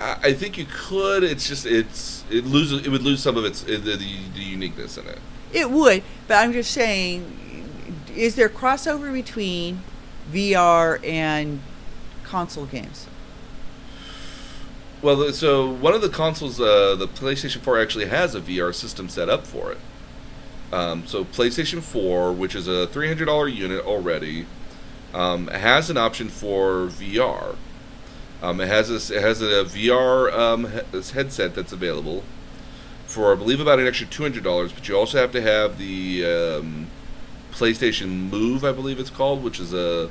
I think you could. It's just it's it loses it would lose some of its the, the, the uniqueness in it. It would, but I'm just saying, is there crossover between V R and console games? Well, so one of the consoles, uh, the PlayStation four actually has a V R system set up for it. Um, so PlayStation four, which is a three hundred dollars unit already. Um, it has an option for V R. Um, it has a, it has a V R um, he- headset that's available for, I believe, about an extra two hundred dollars. But you also have to have the um, PlayStation Move, I believe it's called, which is a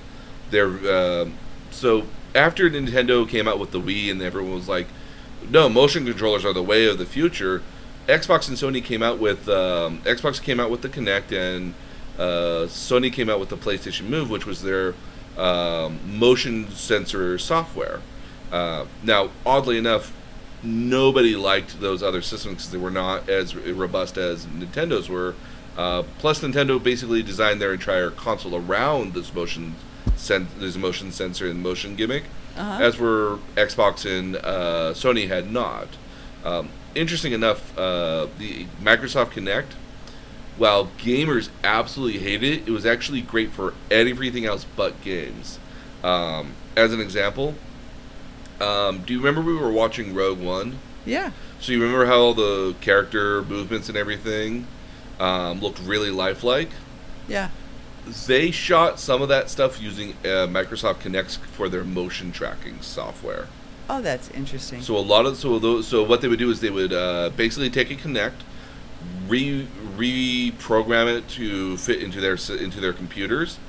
their. Uh, so after Nintendo came out with the Wii, and everyone was like, "No, motion controllers are the way of the future." Xbox and Sony came out with um, Xbox came out with the Kinect and. Uh, Sony came out with the PlayStation Move, which was their um, motion sensor software. Uh, now, oddly enough, nobody liked those other systems because they were not as robust as Nintendo's were. Uh, plus, Nintendo basically designed their entire console around this motion, sen- this motion sensor and motion gimmick, uh-huh. as were Xbox and uh, Sony had not. Um, interesting enough, uh, the Microsoft Kinect, while gamers absolutely hate it, it was actually great for everything else but games. Um, as an example, um, do you remember we were watching Rogue One? Yeah. So you remember how all the character movements and everything um, looked really lifelike? Yeah. They shot some of that stuff using uh, Microsoft Kinect for their motion tracking software. Oh, that's interesting. So a lot of so those, so what they would do is they would uh, basically take a Kinect, re reprogram it to fit into their into their computers,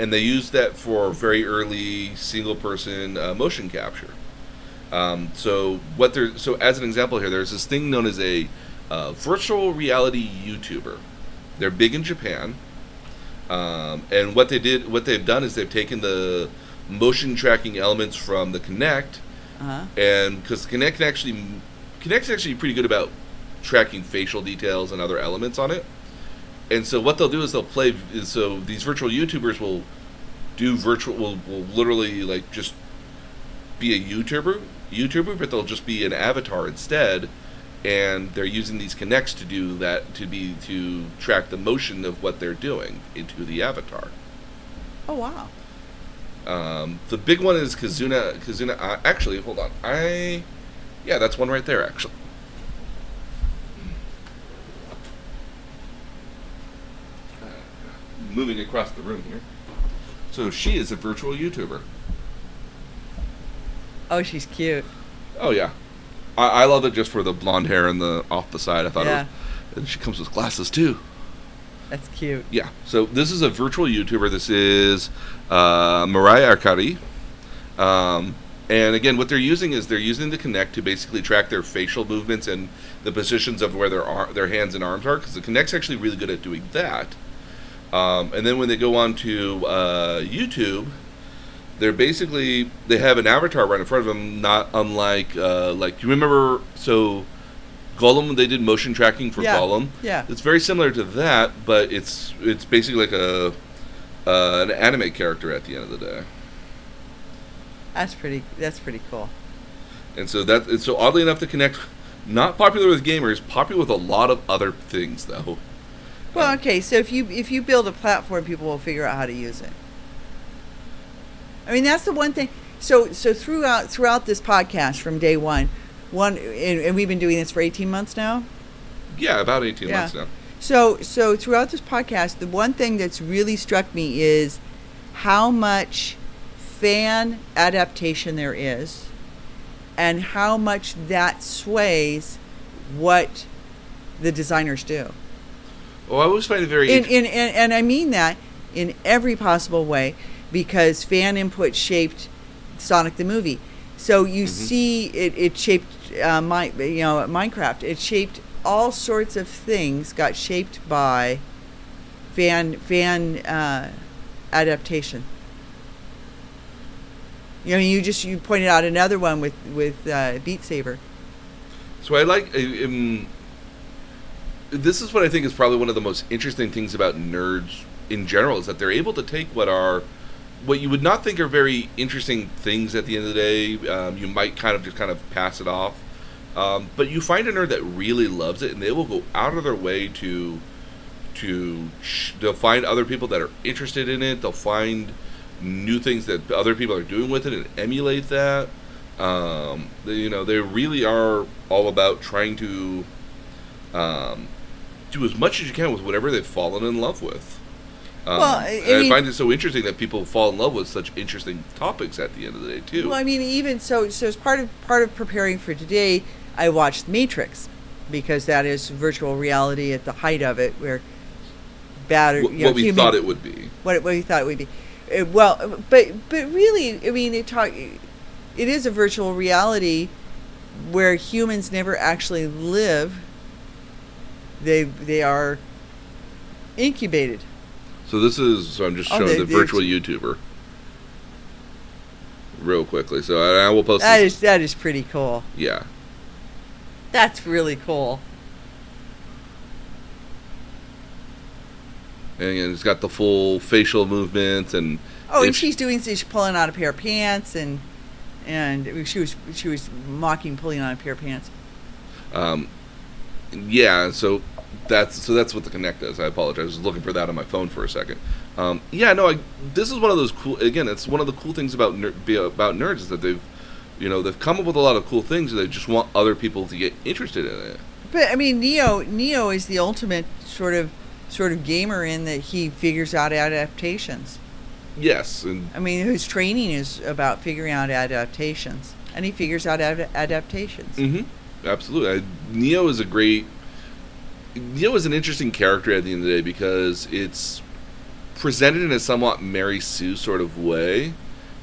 and they used that for very early single person uh, motion capture. Um, so what they're so as an example here, there's this thing known as a uh, virtual reality YouTuber. They're big in Japan, um, and what they did, what they've done is they've taken the motion tracking elements from the Kinect, uh-huh. and because the Kinect actually Kinect's actually pretty good about tracking facial details and other elements on it, and so what they'll do is they'll play. So these virtual YouTubers will do virtual, will, will literally like just be a YouTuber, YouTuber, but they'll just be an avatar instead, and they're using these Kinects to do that to be to track the motion of what they're doing into the avatar. Oh wow! Um, the big one is Kazuna. Kazuna, uh, actually, hold on, I yeah, that's one right there, actually. Moving across the room here. So she is a virtual YouTuber. Oh, she's cute. Oh, yeah. I, I love it just for the blonde hair and the off the side. I thought yeah. it was... And she comes with glasses, too. That's cute. Yeah. So this is a virtual YouTuber. This is uh, Mariah Akari. Um, and, again, what they're using is they're using the Kinect to basically track their facial movements and the positions of where their, ar- their hands and arms are, because the Kinect's actually really good at doing that. Um, and then when they go on to uh, YouTube, they're basically, they have an avatar right in front of them, not unlike, uh, like, you remember, so Gollum, they did motion tracking for yeah. Gollum. Yeah. It's very similar to that, but it's it's basically like a uh, an anime character at the end of the day. That's pretty. That's pretty cool. And so that. And so oddly enough, the Kinect, not popular with gamers, popular with a lot of other things though. Well, okay. So if you if you build a platform, people will figure out how to use it. I mean, that's the one thing. So so throughout throughout this podcast from day one, one and, and we've been doing this for eighteen months now. Yeah, about eighteen yeah. months now. So so throughout this podcast, the one thing that's really struck me is how much fan adaptation there is and how much that sways what the designers do. Well, I always find it very in, in, in, and I mean that in every possible way, because fan input shaped Sonic the movie. So you mm-hmm. see it, it shaped uh, my, you know, Minecraft. It shaped all sorts of things got shaped by fan fan uh, adaptation. You know, you just you pointed out another one with with uh, Beat Saber. So I like um, this is what I think is probably one of the most interesting things about nerds in general, is that they're able to take what are what you would not think are very interesting things at the end of the day. Um, you might kind of just kind of pass it off. Um, but you find a nerd that really loves it, and they will go out of their way to, to, they'll find other people that are interested in it. They'll find new things that other people are doing with it and emulate that. Um, they, you know, they really are all about trying to um, do as much as you can with whatever they've fallen in love with. Um, well, I, I, I mean, find it so interesting that people fall in love with such interesting topics at the end of the day, too. Well, I mean, even so, so as part of part of preparing for today, I watched The Matrix, because that is virtual reality at the height of it, where batter what, you know, what we human, thought it would be, what what we thought it would be. It, well, but but really, I mean, it talk, it is a virtual reality where humans never actually live. They they are incubated. So this is, so I'm just showing oh, the, the, the virtual YouTuber real quickly. So I, I will post that this. Is, that is pretty cool. Yeah. That's really cool. And it's got the full facial movements and. Oh, and she's doing, she's pulling out a pair of pants and, and she was, she was mocking pulling on a pair of pants. Um, yeah, so. That's so. That's what the Kinect does. I apologize. I was looking for that on my phone for a second. Um, yeah, no. I, this is one of those cool. Again, it's one of the cool things about ner- about nerds is that they've, you know, they've come up with a lot of cool things, and they just want other people to get interested in it. But I mean, Neo Neo is the ultimate sort of sort of gamer in that he figures out adaptations. Yes, and I mean, his training is about figuring out adaptations, and he figures out ad- adaptations. Mm-hmm. Absolutely. I, Neo is a great. Neo is an interesting character at the end of the day, because it's presented in a somewhat Mary Sue sort of way,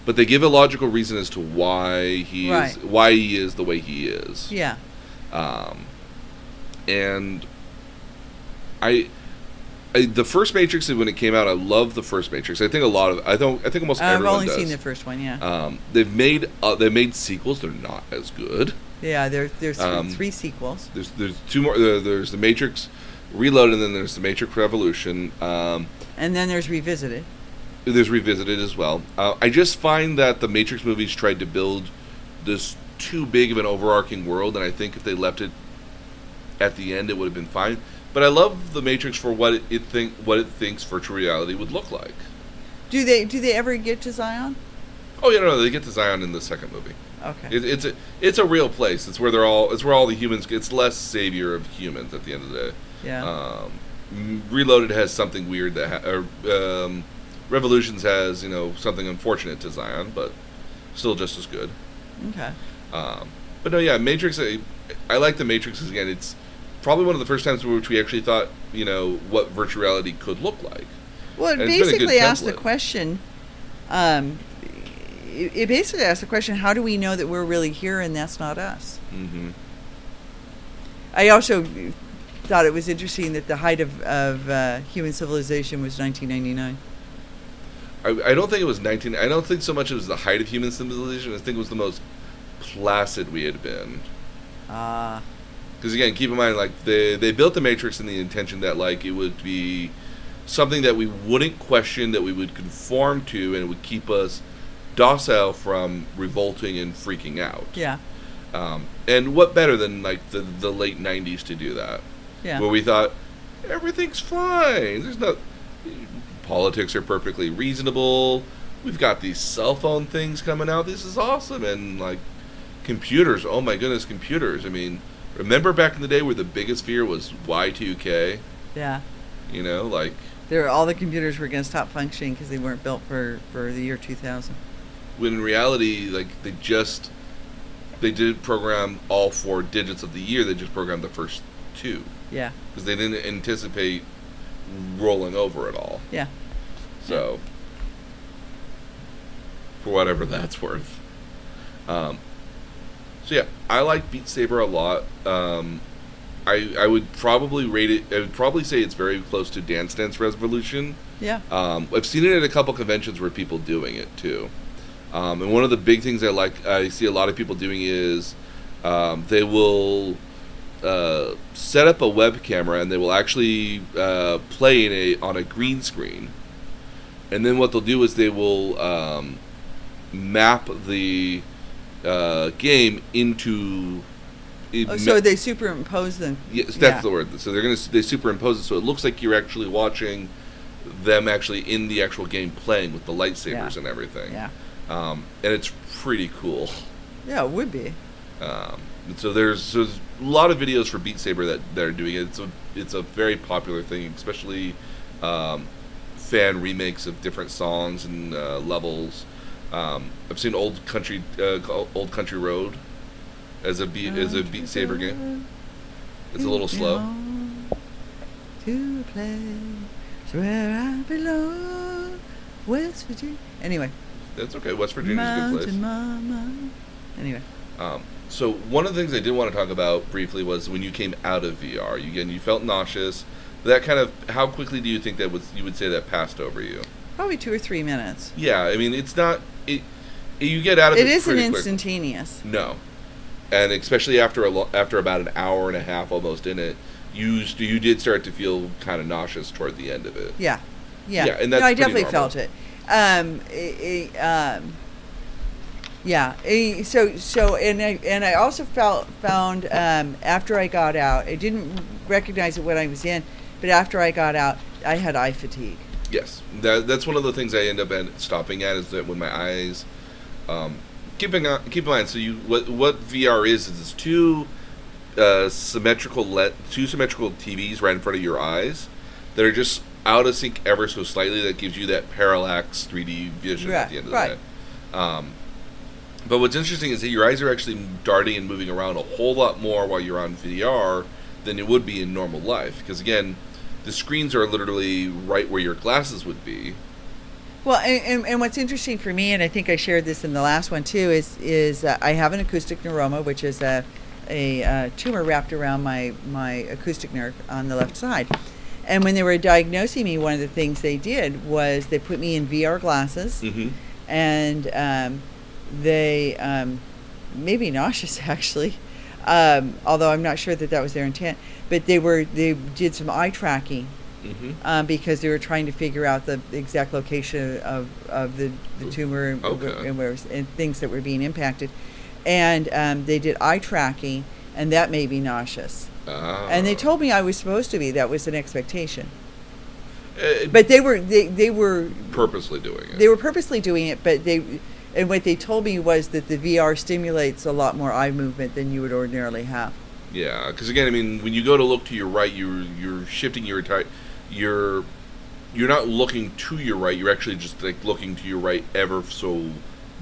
but they give a logical reason as to why he right. is why he is the way he is. Yeah. Um, and I, I, the first Matrix when it came out, I loved the first Matrix. I think a lot of I don't I think almost uh, everyone does. I've only seen the first one. Yeah. Um, they've made uh, they made sequels. They're not as good. Yeah, there, there's th- um, three sequels. There's there's two more. There, there's The Matrix Reloaded, and then there's The Matrix Revolution. Um, and then there's Revisited. There's Revisited as well. Uh, I just find that the Matrix movies tried to build this too big of an overarching world, and I think if they left it at the end, it would have been fine. But I love The Matrix for what it, it think what it thinks virtual reality would look like. Do they do they ever get to Zion? Oh yeah, no, no, they get to Zion in the second movie. Okay. It, it's a it's a real place. It's where they're all. It's where all the humans. It's less savior of humans at the end of the day. Yeah. Um, Reloaded has something weird that, ha- or um, Revolutions has, you know, something unfortunate to Zion, but still just as good. Okay. Um, but no, yeah, Matrix. I, I like the Matrix again. It's probably one of the first times in which we actually thought, you know, what virtual reality could look like. Well, it and basically asked the question. Um, It basically asks the question, how do we know that we're really here and that's not us? Mm-hmm. I also thought it was interesting that the height of, of uh, human civilization was nineteen ninety-nine. I, I don't think it was nineteen... I don't think so much it was the height of human civilization. I think it was the most placid we had been. Ah. Uh, because, again, keep in mind, like, they, they built the Matrix in the intention that, like, it would be... something that we wouldn't question, that we would conform to, and it would keep us docile from revolting and freaking out. Yeah. Um, and what better than like the, the late nineties to do that? Yeah. Where we thought everything's fine. There's no politics are perfectly reasonable. We've got these cell phone things coming out. This is awesome. And like computers, oh my goodness, computers. I mean, remember back in the day where the biggest fear was Y two K? Yeah. You know, like there were all the computers were going to stop functioning because they weren't built for, for the year two thousand. When in reality, like they just they didn't program all four digits of the year. They just programmed the first two. Yeah. Because they didn't anticipate rolling over at all. Yeah. So, for whatever that's worth. Um, so yeah, I like Beat Saber a lot. Um, I I would probably rate it. I would probably say it's very close to Dance Dance Revolution. Yeah. Um, I've seen it at a couple conventions where people doing it too. Um, and one of the big things I like, I see a lot of people doing is um, they will uh, set up a web camera and they will actually uh, play in a on a green screen. And then what they'll do is they will um, map the uh, game into. It oh, so ma- they superimpose them. Yes, that's yeah. the word. So they're gonna they superimpose it, so it looks like you're actually watching them actually in the actual game playing with the lightsabers yeah. and everything. Yeah. Um, and it's pretty cool. Yeah, it would be. Um, so there's, there's a lot of videos for Beat Saber that they're doing it. It's a it's a very popular thing, especially um, fan remakes of different songs and uh, levels. Um, I've seen Old Country uh, Old Country Road as a beat as a Beat Saber game. It's a little slow. To a place where I belong, West Virginia. Anyway. That's okay. West Virginia's a good place. Mama. Anyway. Um, so one of the things I did want to talk about briefly was when you came out of V R. You again, you felt nauseous. That kind of how quickly do you think that was? You would say that passed over you? Probably two or three minutes. Yeah, I mean it's not. It, you get out of it. It isn't instantaneous. No, and especially after a lo- after about an hour and a half, almost in it, you st- you did start to feel kind of nauseous toward the end of it. Yeah, yeah. Yeah, and that's no, I definitely normal. felt it. Um, it, it, um, yeah. It, so, so, and I, and I also felt found um, after I got out, I didn't recognize it when I was in, but after I got out, I had eye fatigue. Yes, that, that's one of the things I end up at, stopping at is that when my eyes, um, keeping on, keep in mind. So you, what what V R is is it's two uh, symmetrical le- two symmetrical T Vs right in front of your eyes that are just. Out of sync ever so slightly, that gives you that parallax three D vision right, at the end of the right. day. Um, but what's interesting is that your eyes are actually darting and moving around a whole lot more while you're on V R than it would be in normal life. Because again, the screens are literally right where your glasses would be. Well, and, and, and what's interesting for me, and I think I shared this in the last one too, is is uh, I have an acoustic neuroma, which is a a uh, tumor wrapped around my my acoustic nerve on the left side. And when they were diagnosing me, one of the things they did was they put me in V R glasses, mm-hmm. and um, they um, made me nauseous actually. Um, although I'm not sure that that was their intent, but they were they did some eye tracking mm-hmm. um, because they were trying to figure out the exact location of of the, the tumor and, okay. and where and things that were being impacted, and um, they did eye tracking, and that made me nauseous. Oh. And they told me I was supposed to be. That was an expectation. Uh, but they were they, they were purposely doing it. They were purposely doing it, but they and what they told me was that the V R stimulates a lot more eye movement than you would ordinarily have. Yeah, because again, I mean, when you go to look to your right, you you're shifting your entire you're you're not looking to your right. You're actually just like looking to your right ever so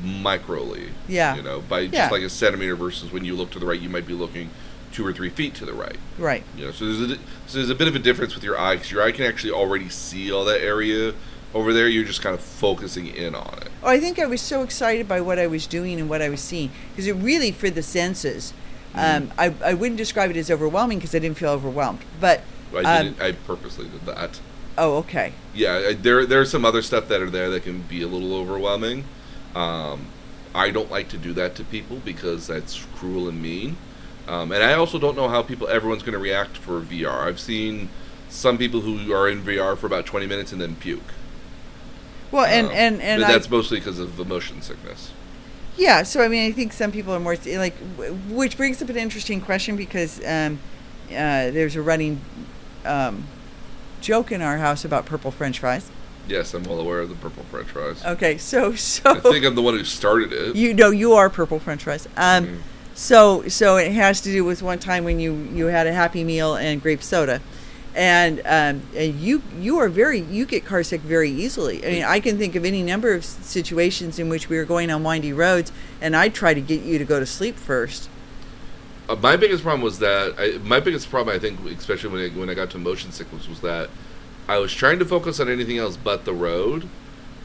microly. Yeah, you know, by yeah. just like a centimeter versus when you look to the right, you might be looking. Two or three feet to the right. Right. You know, so there's a so there's a bit of a difference with your eye because your eye can actually already see all that area over there. You're just kind of focusing in on it. Oh, I think I was so excited by what I was doing and what I was seeing because it really for the senses. Mm-hmm. Um, I I wouldn't describe it as overwhelming because I didn't feel overwhelmed, but well, I um, didn't. I purposely did that. Oh, okay. Yeah, I, there there's some other stuff that are there that can be a little overwhelming. Um, I don't like to do that to people because that's cruel and mean. Um, and I also don't know how people, everyone's going to react for V R. I've seen some people who are in V R for about twenty minutes and then puke. Well, and, um, and, and but that's I, mostly because of the motion sickness. Yeah, so I mean, I think some people are more, like, which brings up an interesting question because um, uh, there's a running um, joke in our house about purple French fries. Yes, I'm well aware of the purple French fries. Okay, so... so I think I'm the one who started it. You know, you are purple French fries. Um, mm-hmm. So so it has to do with one time when you, you had a Happy Meal and grape soda. And um, and you you are very you get car sick very easily. I mean, I can think of any number of situations in which we were going on windy roads, and I try to get you to go to sleep first. Uh, my biggest problem was that I, my biggest problem I think, especially when I, when I got to motion sickness, was that I was trying to focus on anything else but the road,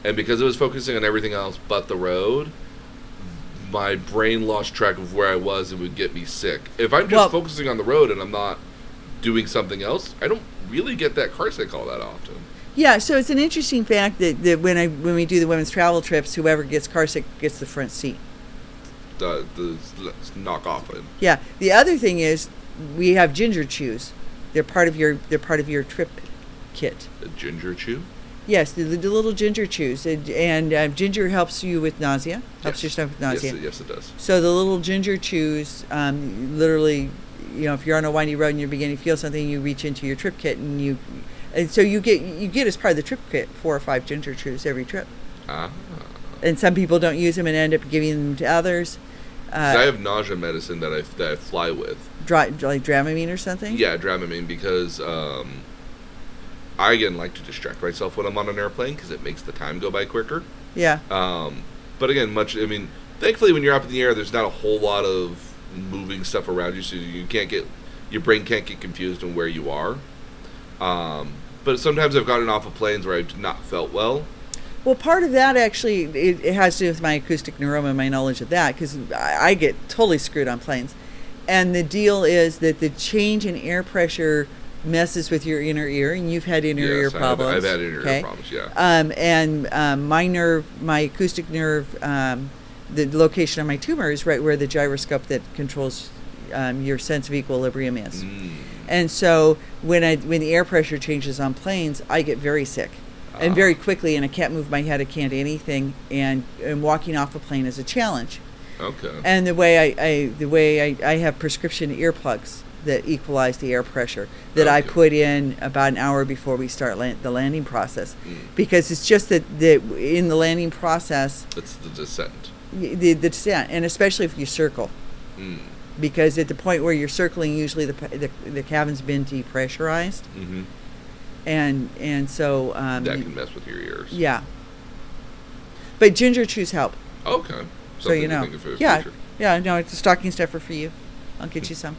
and because I was focusing on everything else but the road, my brain lost track of where I was and would get me sick. If I'm just well, focusing on the road and I'm not doing something else, I don't really get that car sick all that often. Yeah, so it's an interesting fact that, that when I when we do the women's travel trips, whoever gets car sick gets the front seat. The, the, let's knock off it. Yeah. The other thing is we have ginger chews. They're part of your they're part of your trip kit. A ginger chew? Yes, the, the little ginger chews, and, and uh, ginger helps you with nausea. Helps yes. your stomach with nausea. Yes, yes, it does. So the little ginger chews, um, literally. You know, if you're on a windy road and you're beginning to feel something, you reach into your trip kit, and you, and so you get you get as part of the trip kit four or five ginger chews every trip. Ah. And some people don't use them and end up giving them to others. Uh, I have nausea medicine that I that I fly with. Dry, like Dramamine or something. Yeah, Dramamine, because um, I again like to distract myself when I'm on an airplane because it makes the time go by quicker. Yeah. Um, but again, much I mean, thankfully when you're up in the air, there's not a whole lot of moving stuff around you, so you can't get your brain can't get confused on where you are. Um, but sometimes I've gotten off of planes where I've not felt well. Well, part of that actually it, it has to do with my acoustic neuroma and my knowledge of that, because I, I get totally screwed on planes. And the deal is that the change in air pressure messes with your inner ear, and you've had inner yes, ear problems. I've, I've had inner okay? ear problems, yeah. Um, and um, my nerve, my acoustic nerve. Um, The location of my tumor is right where the gyroscope that controls um, your sense of equilibrium is. Mm. And so when I when the air pressure changes on planes, I get very sick. Ah. And very quickly, and I can't move my head, I can't do anything, and, and walking off a plane is a challenge. Okay. And the way I, I the way I, I have prescription earplugs that equalize the air pressure that okay. I put in about an hour before we start land, the landing process. Mm. Because it's just that the, in the landing process... It's the descent. The, the descent, and especially if you circle, mm. because at the point where you're circling, usually the the, the cabin's been depressurized, mm-hmm. and and so um, that can mess with your ears. Yeah, but ginger chews help. Okay, something so you know, for yeah, future. yeah, no, it's a stocking stuffer for you. I'll get you some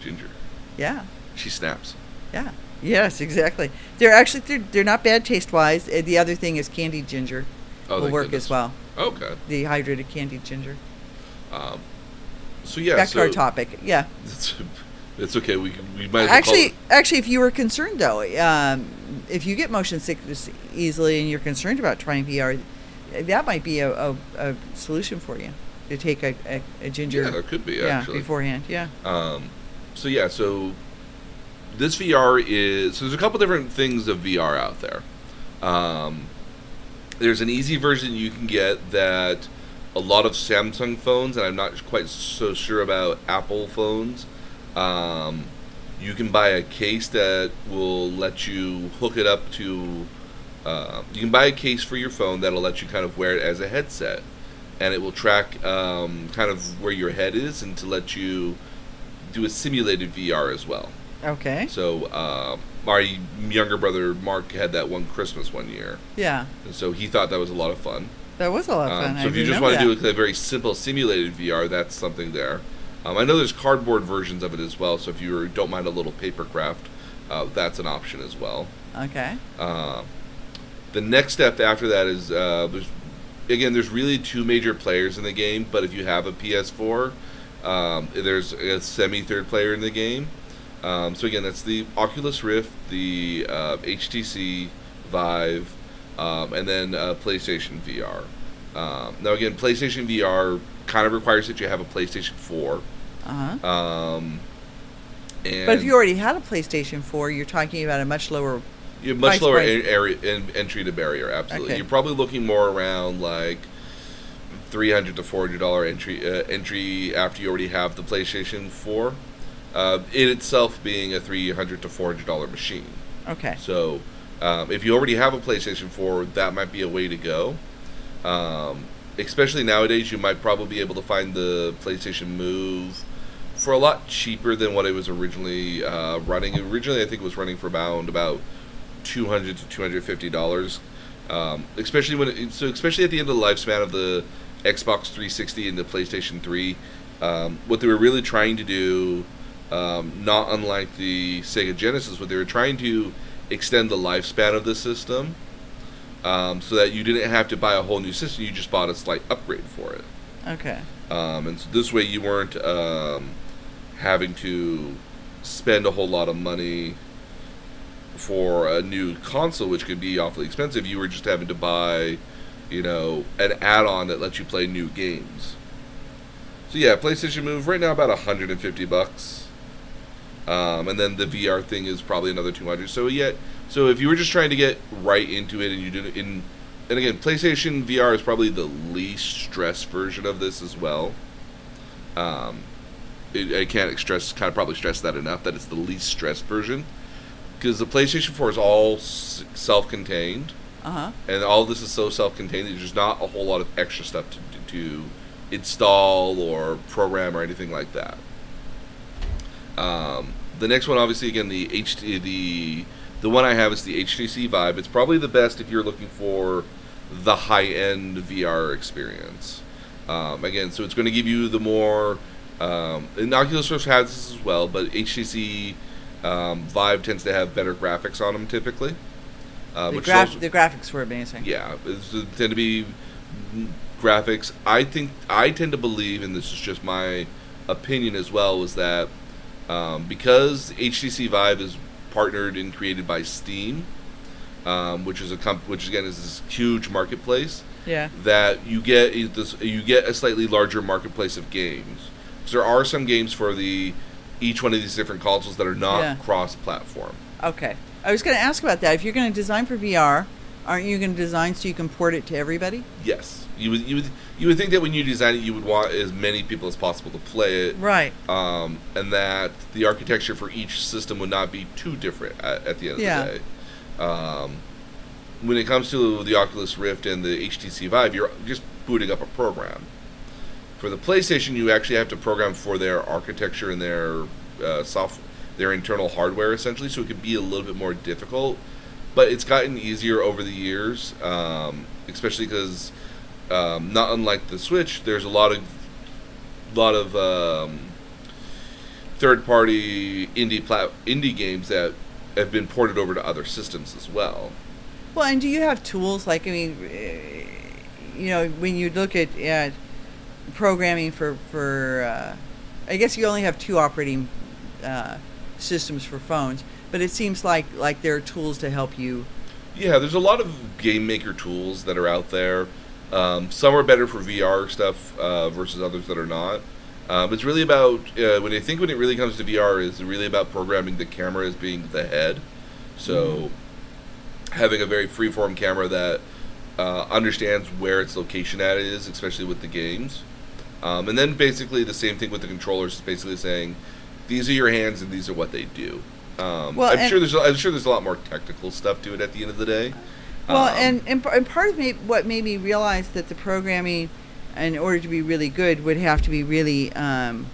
ginger. Yeah, she snaps. Yeah, yes, exactly. They're actually they're, they're not bad taste wise. The other thing is candied ginger oh, will work goodness. as well. Okay. Dehydrated candied ginger. Um, so yeah. Back so to our topic. Yeah. It's, it's okay. We we might as actually well call it. Actually, if you were concerned though, um, if you get motion sickness easily and you're concerned about trying V R, that might be a, a, a solution for you to take a, a, a ginger. Yeah, that could be actually yeah, beforehand. Yeah. Um. So yeah. So this V R is so there's a couple different things of V R out there. Um. There's an easy version you can get that a lot of Samsung phones, and I'm not quite so sure about Apple phones, um, you can buy a case that will let you hook it up to, uh, you can buy a case for your phone that'll let you kind of wear it as a headset. And it will track um, kind of where your head is and to let you do a simulated V R as well. Okay. So, uh, my younger brother, Mark, had that one Christmas one year. Yeah. And so he thought that was a lot of fun. That was a lot of fun. Um, so I if you just want to do a, a very simple simulated V R, that's something there. Um, I know there's cardboard versions of it as well, so if you don't mind a little paper craft, uh, that's an option as well. Okay. Uh, the next step after that is, uh, there's, again, there's really two major players in the game, but if you have a P S four, um, there's a semi-third player in the game. Um, so again, that's the Oculus Rift, the uh, H T C Vive, um, and then uh, PlayStation V R. Um, now again, PlayStation V R kind of requires that you have a PlayStation four. Uh-huh. Um, And but if you already had a PlayStation four, you're talking about a much lower you have much lower a- area in, entry to barrier. Absolutely, okay. You're probably looking more around like three hundred to four hundred dollars entry uh, entry after you already have the PlayStation four. Uh, in itself being a three hundred to four hundred dollars machine. Okay. So, um, if you already have a PlayStation four, that might be a way to go. Um, especially nowadays, you might probably be able to find the PlayStation Move for a lot cheaper than what it was originally uh, running. Originally, I think it was running for about about two hundred to two hundred fifty dollars. Um, especially when it, so especially at the end of the lifespan of the Xbox three sixty and the PlayStation three, um, what they were really trying to do. Um, not unlike the Sega Genesis, where they were trying to extend the lifespan of the system um, so that you didn't have to buy a whole new system. You just bought a slight upgrade for it. Okay. Um, and so this way you weren't um, having to spend a whole lot of money for a new console, which could be awfully expensive. You were just having to buy, you know, an add-on that lets you play new games. So yeah, PlayStation Move, right now about one hundred fifty bucks. Um, and then the V R thing is probably another two hundred. So yeah, so if you were just trying to get right into it, and you didn't, in, and again, PlayStation V R is probably the least stressed version of this as well. Um, it, I can't stress, kind of probably stress that enough that it's the least stressed version, because the PlayStation four is all s- self-contained, uh-huh. and all this is so self-contained that there's not a whole lot of extra stuff to to install or program or anything like that. Um, the next one, obviously, again, the H T, the the one I have is the H T C Vive. It's probably the best if you're looking for the high-end V R experience. Um, again, so it's going to give you the more... Um, and Oculus Rift has this as well, but H T C um, Vive tends to have better graphics on them, typically. Uh, the, which graf- also, the graphics were amazing. Yeah, it tend to be graphics. I think I tend to believe, and this is just my opinion as well, is that Um, because H T C Vive is partnered and created by Steam, um, which is a comp- which again is this huge marketplace. Yeah. That you get this, you get a slightly larger marketplace of games. So there are some games for the each one of these different consoles that are not yeah. cross-platform. Okay, I was going to ask about that. If you're going to design for V R, aren't you going to design so you can port it to everybody? Yes. You would you would you would think that when you design it, you would want as many people as possible to play it, right? Um, and that the architecture for each system would not be too different at, at the end yeah. of the day. Um, when it comes to the Oculus Rift and the H T C Vive, you're just booting up a program. For the PlayStation, you actually have to program for their architecture and their uh, soft, their internal hardware essentially, so it could be a little bit more difficult. But it's gotten easier over the years, um, especially because. Um, not unlike the Switch, there's a lot of lot of um, third-party indie plat- indie games that have been ported over to other systems as well. Well, and do you have tools like, I mean, you know, when you look at, at programming for, for uh, I guess you only have two operating uh, systems for phones, but it seems like, like there are tools to help you. Yeah, there's a lot of game maker tools that are out there. Um, some are better for V R stuff uh, versus others that are not. Um, it's really about, uh, when I think when it really comes to V R, is really about programming the camera as being the head. So mm-hmm. having a very freeform camera that uh, understands where its location at is, especially with the games. Um, and then basically the same thing with the controllers, basically saying, these are your hands and these are what they do. Um, well, I'm sure there's I'm sure there's a lot more technical stuff to it at the end of the day. Well, and, and and part of me, what made me realize that the programming, in order to be really good, would have to be really... Um,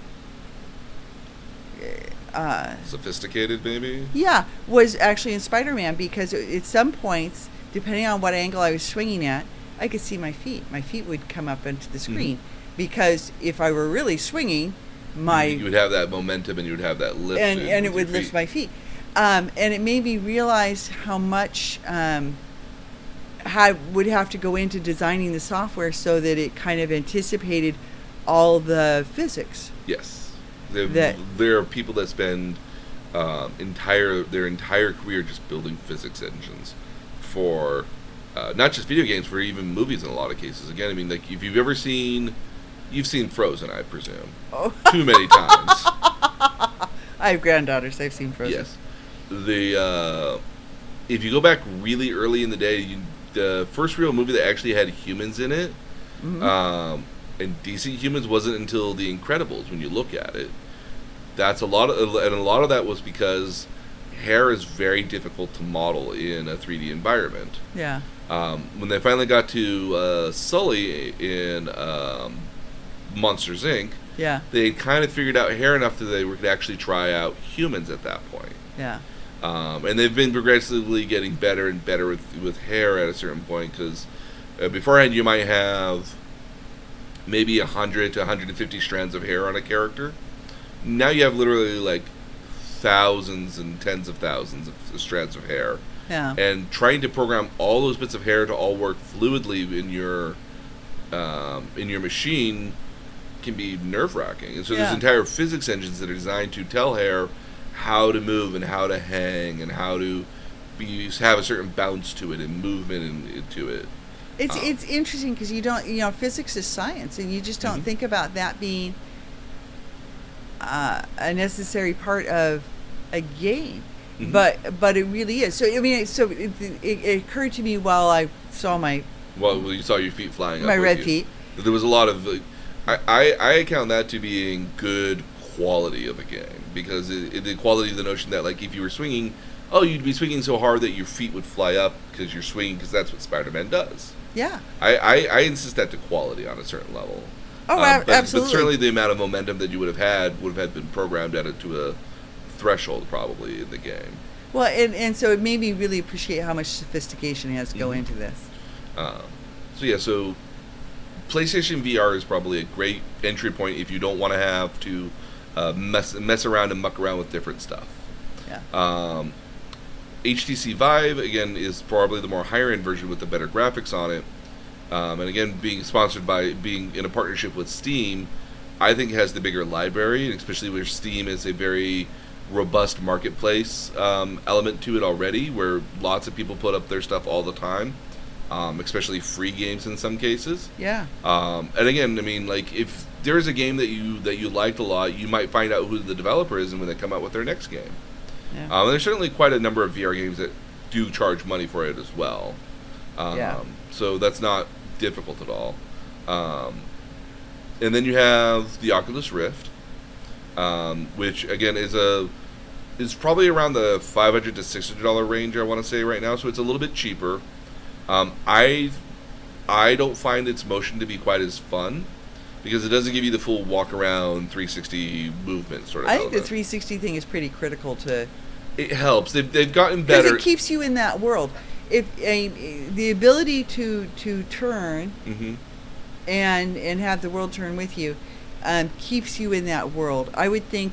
uh, sophisticated, maybe? Yeah, was actually in Spider-Man, because at some points, depending on what angle I was swinging at, I could see my feet. My feet would come up into the screen, mm-hmm. because if I were really swinging, my... You would have that momentum and you would have that lift. And, and it would lift my feet. Um, and it made me realize how much... Um, I would have to go into designing the software so that it kind of anticipated all the physics. Yes. That there are people that spend um, entire their entire career just building physics engines for uh, not just video games, for even movies in a lot of cases. Again, I mean, like if you've ever seen, you've seen Frozen, I presume. Oh. Too many times. I have granddaughters. They've seen Frozen. Yes. The uh, if you go back really early in the day, you, the first real movie that actually had humans in it, mm-hmm. um, and decent humans, wasn't until The Incredibles. When you look at it, that's a lot of, and a lot of that was because hair is very difficult to model in a three D environment. Yeah. Um, when they finally got to uh, Sully in um, Monsters, Incorporated, yeah, they kind of figured out hair enough that they could actually try out humans at that point. Yeah. Um, and they've been progressively getting better and better with, with hair at a certain point, because uh, beforehand you might have maybe one hundred to one hundred fifty strands of hair on a character. Now you have literally like thousands and tens of thousands of strands of hair. Yeah. And trying to program all those bits of hair to all work fluidly in your um, in your machine can be nerve-wracking. And so yeah. there's entire physics engines that are designed to tell hair how to move and how to hang and how to be, have a certain bounce to it and movement and, and to it. It's um, it's interesting because you don't, you know, physics is science, and you just don't mm-hmm. think about that being uh, a necessary part of a game. Mm-hmm. But but it really is. So I mean, so it, it, it occurred to me while I saw my well, you saw your feet flying. My up red feet. There was a lot of. Uh, I, I I account that to being good quality of a game, because it, it, the quality of the notion that like if you were swinging, oh, you'd be swinging so hard that your feet would fly up because you're swinging, because that's what Spider-Man does. Yeah. I, I, I insist that to quality on a certain level. Oh, um, but, absolutely. But certainly the amount of momentum that you would have had would have had been programmed at it to a. threshold probably in the game. Well, and, and so it made me really appreciate how much sophistication has to go mm-hmm. into this. Um, so yeah, so PlayStation V R is probably a great entry point if you don't want to have to uh, mess mess around and muck around with different stuff. Yeah. Um, H T C Vive again is probably the more higher end version with the better graphics on it, um, and again being sponsored by being in a partnership with Steam, I think it has the bigger library, especially where Steam is a very robust marketplace um, element to it already, where lots of people put up their stuff all the time, um, especially free games in some cases. Yeah. Um, and again, I mean, like if there's a game that you that you liked a lot, you might find out who the developer is and when they come out with their next game. Yeah. Um, and there's certainly quite a number of V R games that do charge money for it as well. Um, yeah. So that's not difficult at all. Um, and then you have the Oculus Rift. Um, which again is a is probably around the five hundred to six hundred dollars range, I want to say right now, so it's a little bit cheaper. Um, I I don't find its motion to be quite as fun because it doesn't give you the full walk around three sixty movement sort of. I element. think the three sixty thing is pretty critical to. It helps. They've they've gotten better. Because it keeps you in that world. If uh, the ability to to turn mm-hmm. and and have the world turn with you. Um, keeps you in that world. I would think.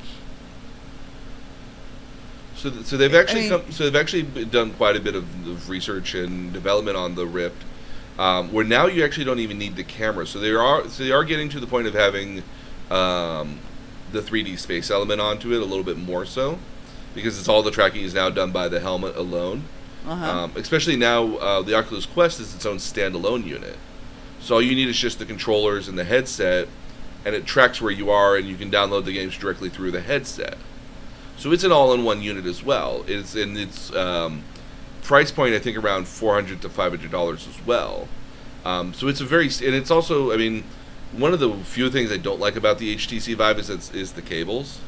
So, th- so they've actually I mean, come, so they've actually done quite a bit of, of research and development on the Rift, um, where now you actually don't even need the camera. So they are, so they are getting to the point of having um, the three D space element onto it a little bit more so, because it's all the tracking is now done by the helmet alone. Uh-huh. Um, especially now, uh, the Oculus Quest is its own standalone unit. So all you need is just the controllers and the headset. And it tracks where you are, and you can download the games directly through the headset. So it's an all-in-one unit as well. It's in its um, price point, I think, around four hundred to five hundred dollars as well. Um, so it's a very, and it's also, I mean, one of the few things I don't like about the H T C Vive is it's, is the cables,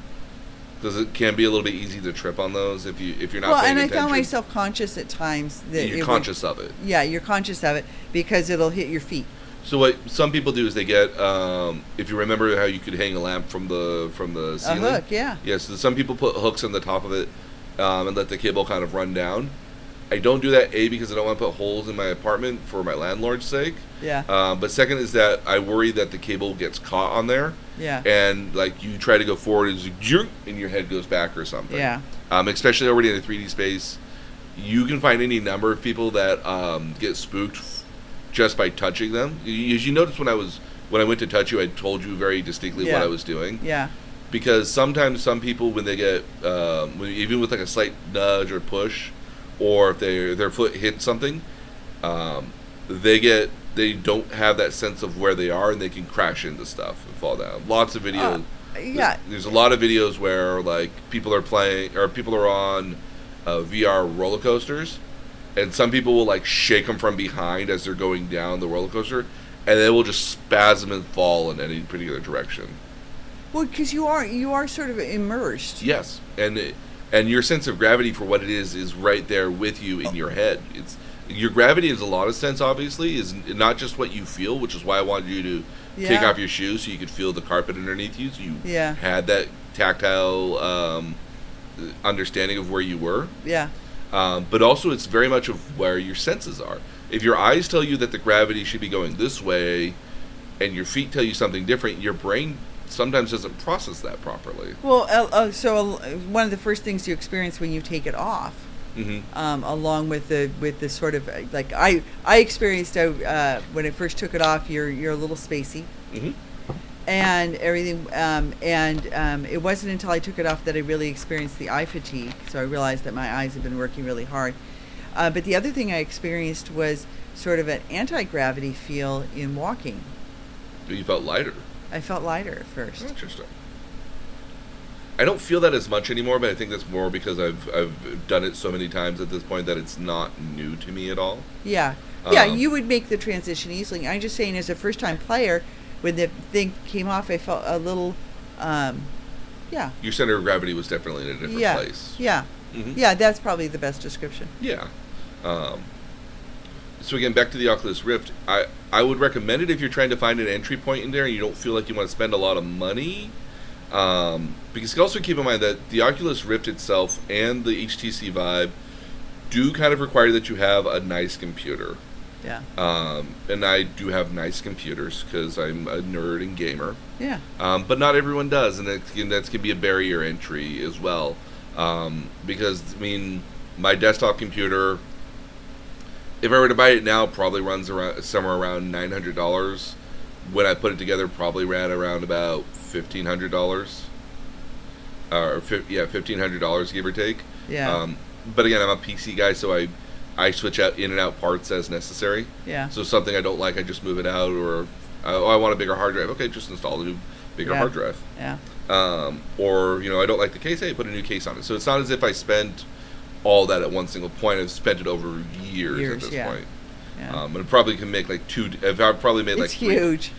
because it can be a little bit easy to trip on those if you if you're not. Well, paying and attention. I found myself conscious at times that you're conscious would, of it. Yeah, you're conscious of it because it'll hit your feet. So what some people do is they get, um, if you remember how you could hang a lamp from the from the ceiling. A hook, yeah. Yeah, so some people put hooks on the top of it um, and let the cable kind of run down. I don't do that, A, because I don't want to put holes in my apartment for my landlord's sake. Yeah. Uh, but second is that I worry that the cable gets caught on there. Yeah. And, like, you try to go forward and, like, and your head goes back or something. Yeah. Um, especially already in a three D space. You can find any number of people that um, get spooked just by touching them. As you noticed when I was when I went to touch you, I told you very distinctly yeah. what I was doing. Yeah. Because sometimes some people, when they get, um, even with like a slight nudge or push, or if they their foot hits something, um, they get they don't have that sense of where they are, and they can crash into stuff and fall down. Lots of videos. Uh, yeah. There's, there's a lot of videos where like people are playing or people are on uh, V R roller coasters, and some people will like shake them from behind as they're going down the roller coaster, and they will just spasm and fall in any particular direction. Well, because you are you are sort of immersed. Yes, and it, and your sense of gravity for what it is is right there with you in oh. your head. It's your gravity is a lot of sense. Obviously, is not just what you feel, which is why I wanted you to yeah. take off your shoes so you could feel the carpet underneath you. So you yeah. had that tactile um, understanding of where you were. Yeah. Um, but also, it's very much of where your senses are. If your eyes tell you that the gravity should be going this way, and your feet tell you something different, your brain sometimes doesn't process that properly. Well, uh, uh, so uh, one of the first things you experience when you take it off, mm-hmm. um, along with the with the sort of uh, like I I experienced uh, when I first took it off, you're you're a little spacey, mm-hmm. and everything, um, and um, it wasn't until I took it off that I really experienced the eye fatigue. So I realized that my eyes had been working really hard. Uh, but the other thing I experienced was sort of an anti-gravity feel in walking. You felt lighter. I felt lighter at first. Interesting. I don't feel that as much anymore, but I think that's more because I've I've done it so many times at this point that it's not new to me at all. Yeah. Um, yeah, you would make the transition easily. I'm just saying as a first-time player, when the thing came off, I felt a little, um, yeah. Your center of gravity was definitely in a different yeah. place. Yeah. Mm-hmm. Yeah, that's probably the best description. Yeah. Um, so again, back to the Oculus Rift, I, I would recommend it if you're trying to find an entry point in there and you don't feel like you want to spend a lot of money. Um, because you can also keep in mind that the Oculus Rift itself and the H T C Vive do kind of require that you have a nice computer. Yeah. Um, and I do have nice computers because I'm a nerd and gamer. Yeah. Um, but not everyone does, and that can, that can be a barrier entry as well. Um, because, I mean, my desktop computer, if I were to buy it now, probably runs around somewhere around nine hundred dollars. When I put it together, probably ran around about fifteen hundred dollars. Or, yeah, fifteen hundred dollars, give or take. Yeah. Um, but again, I'm a P C guy, so I, I switch out in and out parts as necessary. Yeah. So something I don't like, I just move it out, or, oh, I want a bigger hard drive. Okay, just install a new, bigger yeah. hard drive. Yeah. Um, or, you know, I don't like the case, hey, put a new case on it. So it's not as if I spent all that at one single point. I've spent it over years, years at this yeah. point. Yeah. Um, and I probably can make like two, I've probably made like it's three. Huge.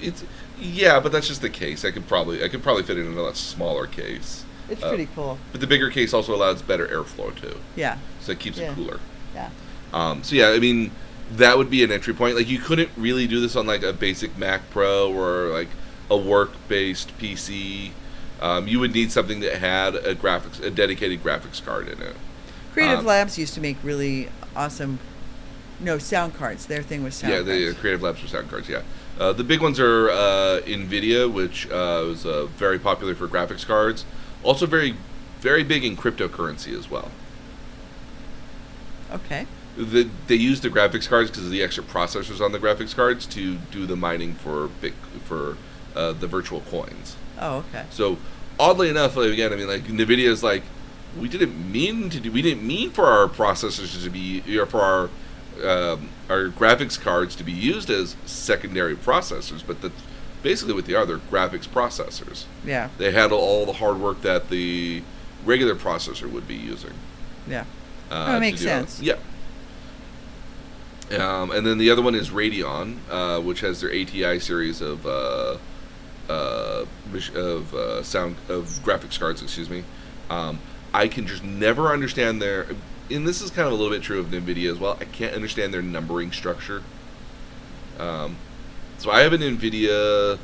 It's yeah, but that's just the case. I could probably, I could probably fit it in a lot smaller case. It's uh, pretty cool. But the bigger case also allows better airflow too. Yeah. So it keeps yeah. it cooler. Yeah. Um, so yeah, I mean, that would be an entry point. Like you couldn't really do this on like a basic Mac Pro or like a work-based P C. Um, you would need something that had a graphics, a dedicated graphics card in it. Creative um, Labs used to make really awesome, no, sound cards. Their thing was sound yeah, cards. Yeah, the Creative Labs were sound cards, yeah. Uh, the big ones are uh, NVIDIA, which uh, was uh, very popular for graphics cards. Also very, very big in cryptocurrency as well. Okay. The, they used the graphics cards because of the extra processors on the graphics cards to do the mining for big, for... Uh, the virtual coins. Oh, okay. So, oddly enough, like, again, I mean, like NVIDIA is like, we didn't mean to do. We didn't mean for our processors to be, or for our um, our graphics cards to be used as secondary processors. But that's basically what they are. They're graphics processors. Yeah. They handle all the hard work that the regular processor would be using. Yeah. Uh, that makes sense. That. Yeah. Um, and then the other one is Radeon, uh, which has their A T I series of. Uh, Uh, of uh, sound of graphics cards, excuse me. Um, I can just never understand their, and this is kind of a little bit true of NVIDIA as well. I can't understand their numbering structure. Um, so I have an NVIDIA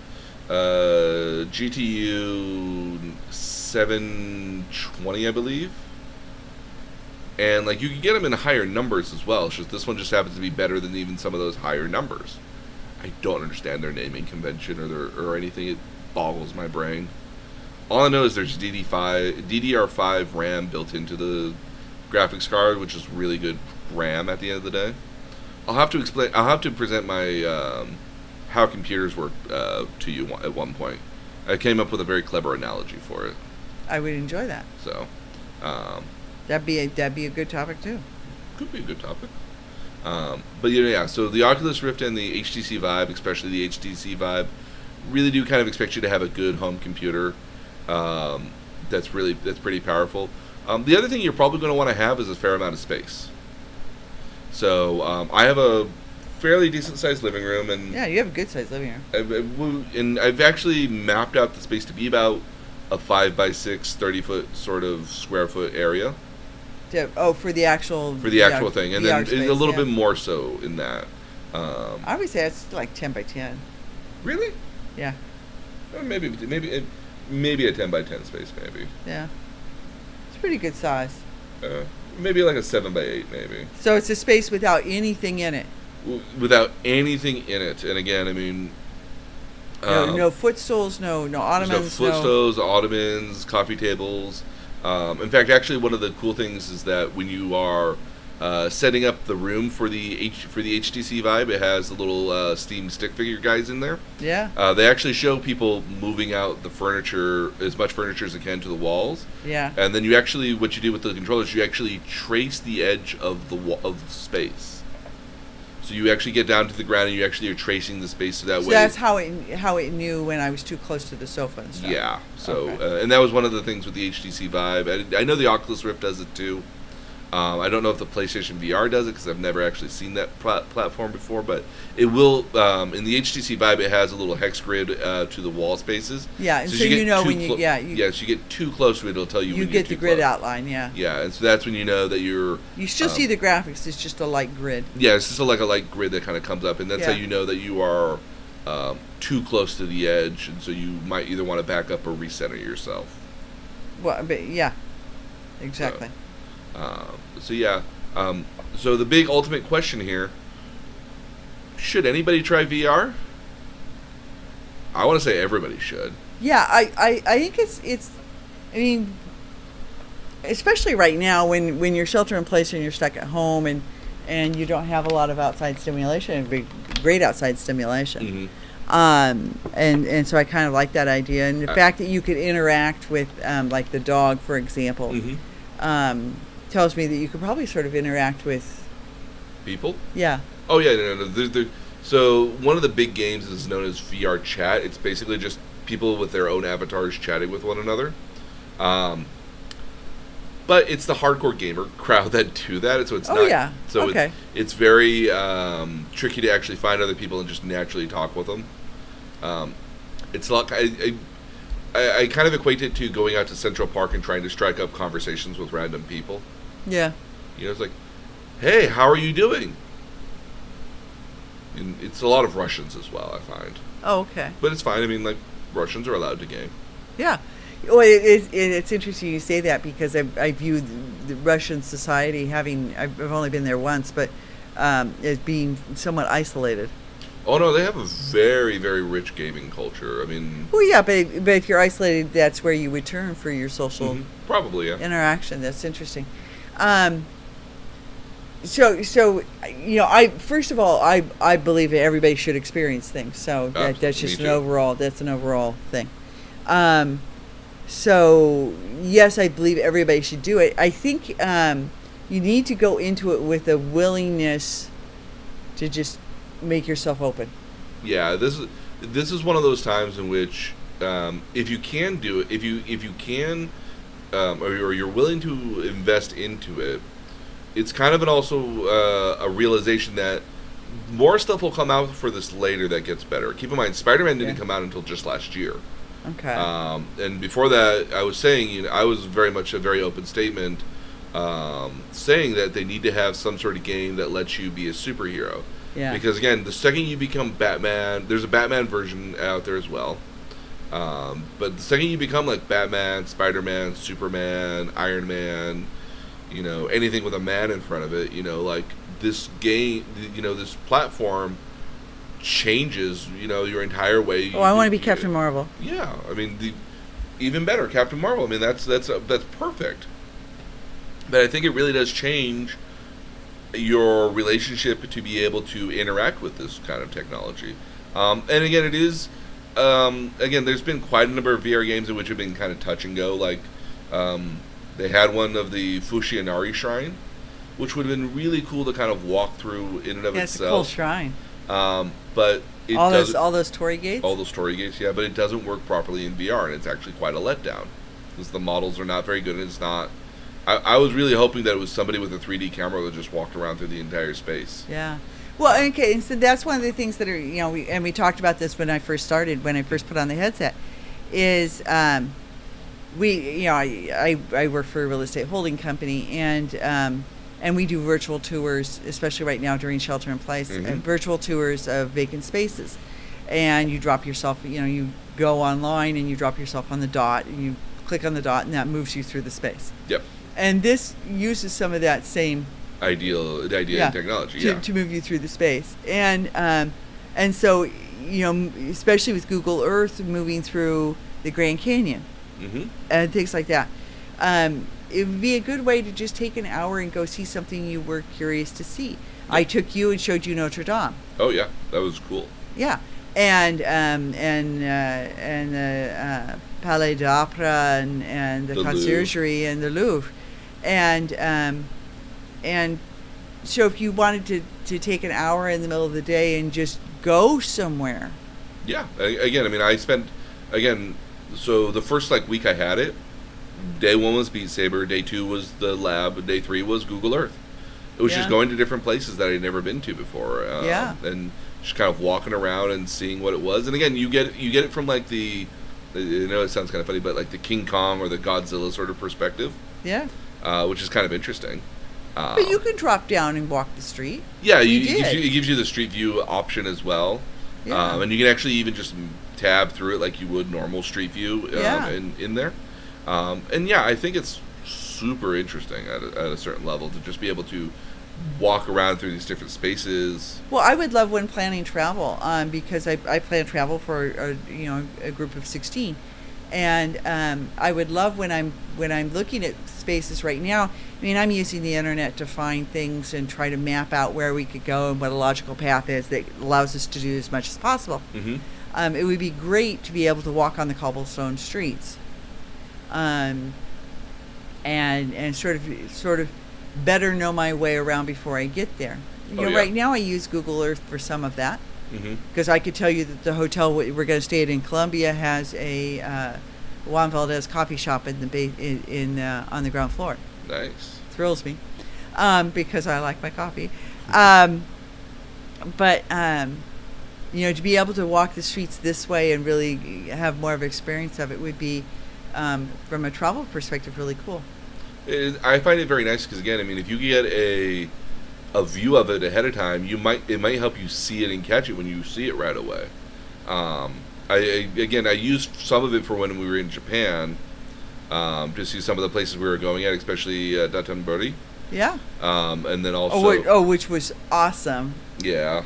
uh, G T U seven twenty, I believe, and like you can get them in higher numbers as well. It's just this one just happens to be better than even some of those higher numbers. I don't understand their naming convention or their, or anything. It boggles my brain. All I know is there's D D five, D D R five RAM built into the graphics card, which is really good RAM at the end of the day. I'll have to explain. I'll have to present my um, how computers work uh, to you at one point. I came up with a very clever analogy for it. I would enjoy that. So um, that'd be a, that'd be a good topic too. Could be a good topic. Um, but yeah, yeah, so the Oculus Rift and the H T C Vive, especially the H T C Vive, really do kind of expect you to have a good home computer um, that's really that's pretty powerful. Um, the other thing you're probably going to want to have is a fair amount of space. So um, I have a fairly decent sized living room, and yeah, you have a good sized living room. I've, and I've actually mapped out the space to be about a five by six, thirty foot sort of square foot area. Yeah. Oh, for the actual for the actual V R, thing, and V R then space, a little yeah. bit more so in that. Um, I would say it's like ten by ten. Really? Yeah. Well, maybe maybe maybe a ten by ten space, maybe. Yeah. It's a pretty good size. Uh, maybe like a seven by eight, maybe. So it's a space without anything in it. W- without anything in it, and again, I mean. No, um, no footstools, no no ottomans, no footstools, no... ottomans, coffee tables. Um, in fact, actually, one of the cool things is that when you are uh, setting up the room for the H- for the H T C Vive, it has the little uh, Steam stick figure guys in there. Yeah. Uh, they actually show people moving out the furniture, as much furniture as they can, to the walls. Yeah. And then you actually, what you do with the controllers, you actually trace the edge of the wa- of the space. So you actually get down to the ground and you actually are tracing the space so that so way. That's how it how it knew when I was too close to the sofa and stuff. Yeah. So okay. uh, and that was one of the things with the H T C Vive. I, I know the Oculus Rift does it too. Um, I don't know if the PlayStation V R does it because I've never actually seen that pl- platform before. But it will um, in the H T C Vive. It has a little hex grid uh, to the wall spaces. Yeah, and so, so you, you know when you clo- yeah you, yeah so you get too close to it, it'll tell you. You when get, get the grid close. outline. Yeah. Yeah, and so that's when you know that you're. You still um, see the graphics. It's just a light grid. Yeah, it's just a, like a light grid that kind of comes up, and that's yeah. how you know that you are um, too close to the edge, and so you might either want to back up or recenter yourself. Well, but yeah, exactly. So. Um, so yeah, um, so the big ultimate question here, should anybody try V R? I want to say everybody should. Yeah, I, I, I think it's, it's, I mean, especially right now when, when you're shelter in place and you're stuck at home and, and you don't have a lot of outside stimulation, it'd be great outside stimulation. Mm-hmm. Um, and, and so I kind of like that idea. And the I, fact that you could interact with um, like the dog, for example, mm-hmm. um, tells me that you could probably sort of interact with people. Yeah. Oh yeah, no, no, no. They're, they're, so one of the big games is known as V R Chat. It's basically just people with their own avatars chatting with one another. Um, but it's the hardcore gamer crowd that do that. So it's oh, not. Yeah. So okay. it's, it's very um, tricky to actually find other people and just naturally talk with them. Um, it's like I. I I, I kind of equate it to going out to Central Park and trying to strike up conversations with random people. Yeah. You know, it's like, hey, how are you doing? And it's a lot of Russians as well, I find. Oh, okay. But it's fine. I mean, like, Russians are allowed to game. Yeah. Well, it, it, it, it's interesting you say that because I, I view the, the Russian society having, I've only been there once, but um, as being somewhat isolated. Oh, no, they have a very, very rich gaming culture. I mean... Well, yeah, but, but if you're isolated, that's where you would turn for your social... Mm-hmm. Probably, yeah. ...interaction. That's interesting. Um, so, so you know, I first of all, I, I believe that everybody should experience things. So that, that's just an overall... That's an overall thing. Um, so, yes, I believe everybody should do it. I think um, you need to go into it with a willingness to just... make yourself open. Yeah, this is this is one of those times in which um, if you can do it, if you if you can, um, or, or you're willing to invest into it, it's kind of an also uh, a realization that more stuff will come out for this later that gets better. Keep in mind, Spider-Man didn't yeah. come out until just last year. Okay. Um, and before that, I was saying, you know, I was very much a very open statement, um, saying that they need to have some sort of game that lets you be a superhero. Yeah. Because again, the second you become Batman, there's a Batman version out there as well. Um, but the second you become like Batman, Spider-Man, Superman, Iron Man, you know, anything with a man in front of it, you know, like this game, you know, this platform changes, you know, your entire way. Oh, I want to be Captain Marvel. Yeah, I mean, the, even better, Captain Marvel. I mean, that's that's uh, that's perfect. But I think it really does change your relationship to be able to interact with this kind of technology. Um, and again, it is... Um, again, there's been quite a number of V R games in which have been kind of touch and go. Like, um, they had one of the Fushinari Shrine, which would have been really cool to kind of walk through in and of yeah, itself. It's a cool shrine. Um, but it all those all those Torii gates. All those Torii gates, yeah. But it doesn't work properly in V R, and it's actually quite a letdown because the models are not very good, and it's not. I, I was really hoping that it was somebody with a three D camera that just walked around through the entire space. Yeah. Well, okay, and so that's one of the things that are, you know, we, and we talked about this when I first started, when I first put on the headset, is um, we, you know, I, I I work for a real estate holding company, and um, and we do virtual tours, especially right now during shelter in place, mm-hmm. and virtual tours of vacant spaces, and you drop yourself, you know, you go online and you drop yourself on the dot, and you click on the dot, and that moves you through the space. Yep. And this uses some of that same. Ideal, the idea yeah. of technology, to, yeah. to move you through the space. And um, and so, you know, especially with Google Earth moving through the Grand Canyon mm-hmm. and things like that, um, it would be a good way to just take an hour and go see something you were curious to see. Yep. I took you and showed you Notre Dame. Oh, yeah. That was cool. Yeah. And um, and uh, and the uh, Palais d'Opera and, and the, the Conciergerie and the Louvre. And... Um, And so if you wanted to, to take an hour in the middle of the day and just go somewhere. Yeah. I, again, I mean, I spent, again, so the first, like, week I had it, day one was Beat Saber, day two was the lab, day three was Google Earth. It was yeah. just going to different places that I'd never been to before. Um, yeah. And just kind of walking around and seeing what it was. And, again, you get you get it from, like, the, you know, it sounds kind of funny, but, like, the King Kong or the Godzilla sort of perspective. Yeah. Uh, which is kind of interesting. Um, but you can drop down and walk the street. Yeah, you, it, gives you, it gives you the street view option as well. Yeah. Um, and you can actually even just tab through it like you would normal street view um, yeah. in, in there. Um, and yeah, I think it's super interesting at a, at a certain level to just be able to walk around through these different spaces. Well, I would love when planning travel um, because I, I plan travel for a, you know a group of sixteen. And um, I would love when I'm when I'm looking at spaces right now. I mean, I'm using the internet to find things and try to map out where we could go and what a logical path is that allows us to do as much as possible. Mm-hmm. Um, it would be great to be able to walk on the cobblestone streets, um, and and sort of sort of better know my way around before I get there. You oh, know, yeah. Right now I use Google Earth for some of that. Because mm-hmm. I could tell you that the hotel we're going to stay at in Columbia has a uh, Juan Valdez coffee shop in the ba- in, in uh, on the ground floor. Nice. Thrills me um, because I like my coffee. Um, but um, you know, to be able to walk the streets this way and really have more of an experience of it would be, um, from a travel perspective, really cool. It, I find it very nice because again, I mean, if you get a a view of it ahead of time, you might it might help you see it and catch it when you see it right away. Um, I, I again, I used some of it for when we were in Japan um, to see some of the places we were going at, especially uh, Dotonbori. Yeah. Um, and then also, oh, wait, oh, which was awesome. Yeah.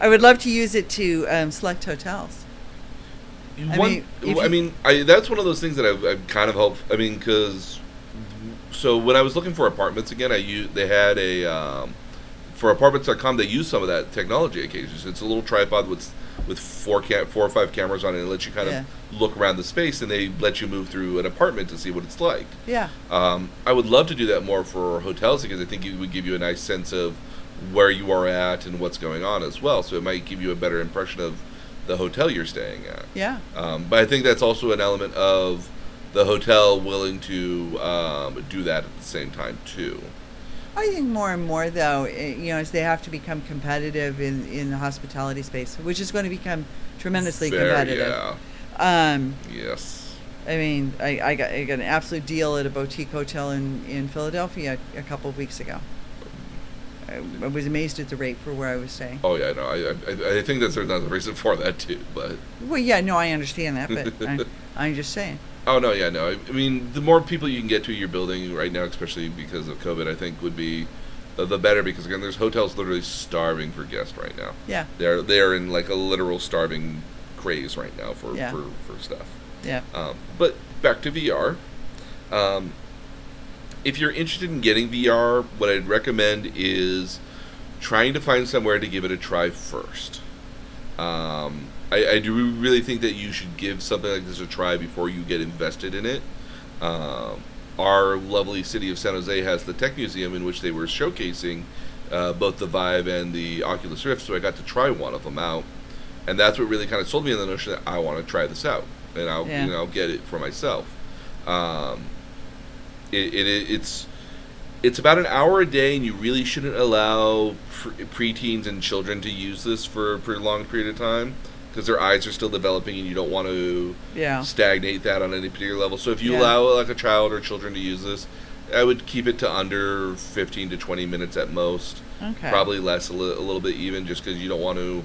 I would love to use it to um, select hotels. I one, mean, I you, mean, I, that's one of those things that I've, I've kind of helped. I mean, because. So when I was looking for apartments again, I used, they had a, um, for apartments dot com, they use some of that technology occasionally. It's a little tripod with with four, cam- four or five cameras on it and lets you kind yeah. of look around the space and they let you move through an apartment to see what it's like. Yeah. Um, I would love to do that more for hotels because I think it would give you a nice sense of where you are at and what's going on as well. So it might give you a better impression of the hotel you're staying at. Yeah. Um, but I think that's also an element of the hotel willing to um, do that at the same time too. I think more and more though, you know, as they have to become competitive in, in the hospitality space, which is going to become tremendously Fair, competitive. Yeah. Um, yes. I mean, I, I, got, I got an absolute deal at a boutique hotel in, in Philadelphia a couple of weeks ago. I, I was amazed at the rate for where I was staying. Oh yeah, no, I I, I think that's another reason for that too, but. Well, yeah, no, I understand that, but I, I'm just saying. Oh, no, yeah, no. I mean, the more people you can get to your building right now, especially because of COVID, I think would be the, the better because, again, there's hotels literally starving for guests right now. Yeah. They're they're in, like, a literal starving craze right now for, yeah. for, for stuff. Yeah. Um, but back to V R. Um, if you're interested in getting V R, what I'd recommend is trying to find somewhere to give it a try first. Um... I, I do really think that you should give something like this a try before you get invested in it. Um, our lovely city of San Jose has the Tech Museum in which they were showcasing uh, both the Vive and the Oculus Rift, so I got to try one of them out. And that's what really kind of sold me in the notion that I want to try this out, and I'll yeah. you know get it for myself. Um, it, it it's it's about an hour a day, and you really shouldn't allow pre- preteens and children to use this for, for a long period of time, because their eyes are still developing, and you don't want to yeah. stagnate that on any particular level. So if you yeah. allow like a child or children to use this, I would keep it to under fifteen to twenty minutes at most. Okay. Probably less, a, li- a little bit even, just because you don't want to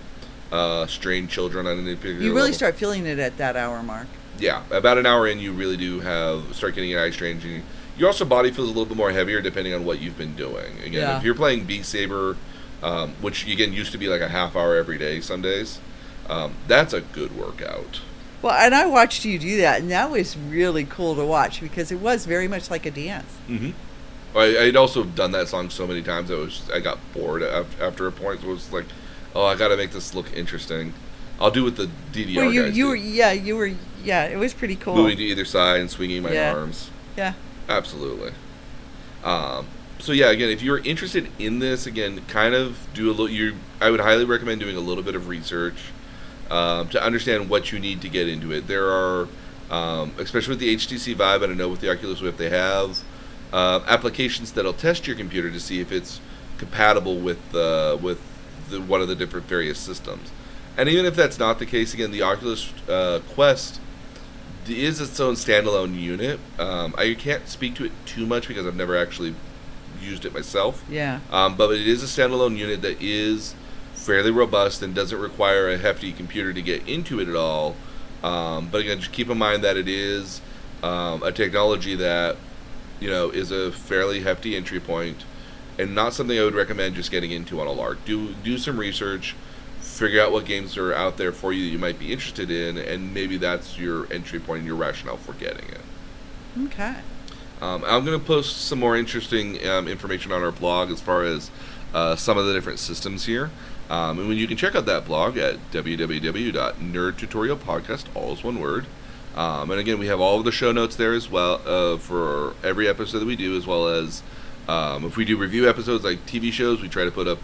uh, strain children on any particular level. You really level. start feeling it at that hour mark. Yeah, about an hour in, you really do have start getting an eye strain. You, your also body feels a little bit more heavier depending on what you've been doing. Again, yeah. if you're playing Beat Saber, um, which again used to be like a half hour every day some days, um, that's a good workout. Well, and I watched you do that, and that was really cool to watch because it was very much like a dance. Mm-hmm. I had also done that song so many times I was I got bored after a point. So it was like, oh, I got to make this look interesting. I'll do what the D D R well, you, guys you do. Were, yeah, you were. Yeah, it was pretty cool. Moving to either side and swinging my yeah. arms. Yeah. Absolutely. Um, so yeah, again, if you're interested in this, again, kind of do a little. You, I would highly recommend doing a little bit of research um, to understand what you need to get into it. There are, um, especially with the H T C Vive, and I know with the Oculus Rift, they have uh, applications that'll test your computer to see if it's compatible with uh, with the, one of the different various systems. And even if that's not the case, again, the Oculus uh, Quest is its own standalone unit. Um, I can't speak to it too much because I've never actually used it myself. Yeah. Um, but it is a standalone unit that is fairly robust and doesn't require a hefty computer to get into it at all. Um, but again, just keep in mind that it is um, a technology that, you know, is a fairly hefty entry point and not something I would recommend just getting into on a lark. Do do some research. Figure out what games are out there for you that you might be interested in, and maybe that's your entry point and your rationale for getting it. Okay. Um, I'm going to post some more interesting um, information on our blog as far as uh, some of the different systems here. Um, and when you can check out that blog at w w w dot nerd tutorial podcast, all is one word. Um, and again, we have all of the show notes there as well uh, for every episode that we do, as well as um, if we do review episodes like T V shows, we try to put up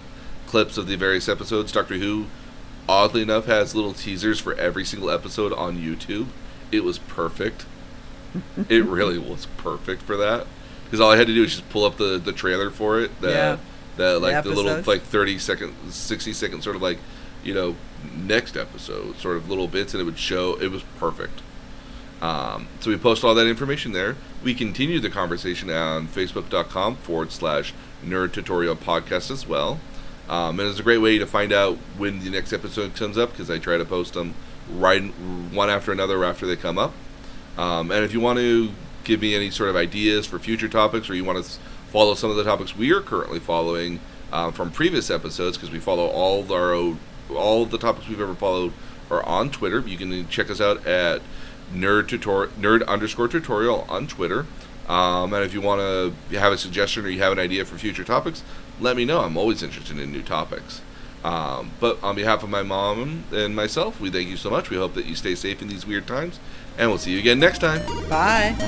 clips of the various episodes. Doctor Who, oddly enough, has little teasers for every single episode on YouTube. It was perfect. It really was perfect for that, because all I had to do was just pull up the, the trailer for it. The, yeah. The like the, the little like thirty second, sixty second sort of like, you know, next episode sort of little bits, and it would show. It was perfect. Um, so we post all that information there. We continue the conversation on Facebook.com forward slash Nerd Tutorial Podcast as well. Um, and it's a great way to find out when the next episode comes up, because I try to post them right one after another after they come up. Um, and if you want to give me any sort of ideas for future topics, or you want to follow some of the topics we are currently following uh, from previous episodes, because we follow all our own, all the topics we've ever followed are on Twitter. You can check us out at nerd tutor- nerd underscore tutorial on Twitter. Um, and if you want to have a suggestion or you have an idea for future topics, let me know. I'm always interested in new topics. Um, but on behalf of my mom and myself, we thank you so much. We hope that you stay safe in these weird times, and we'll see you again next time. Bye.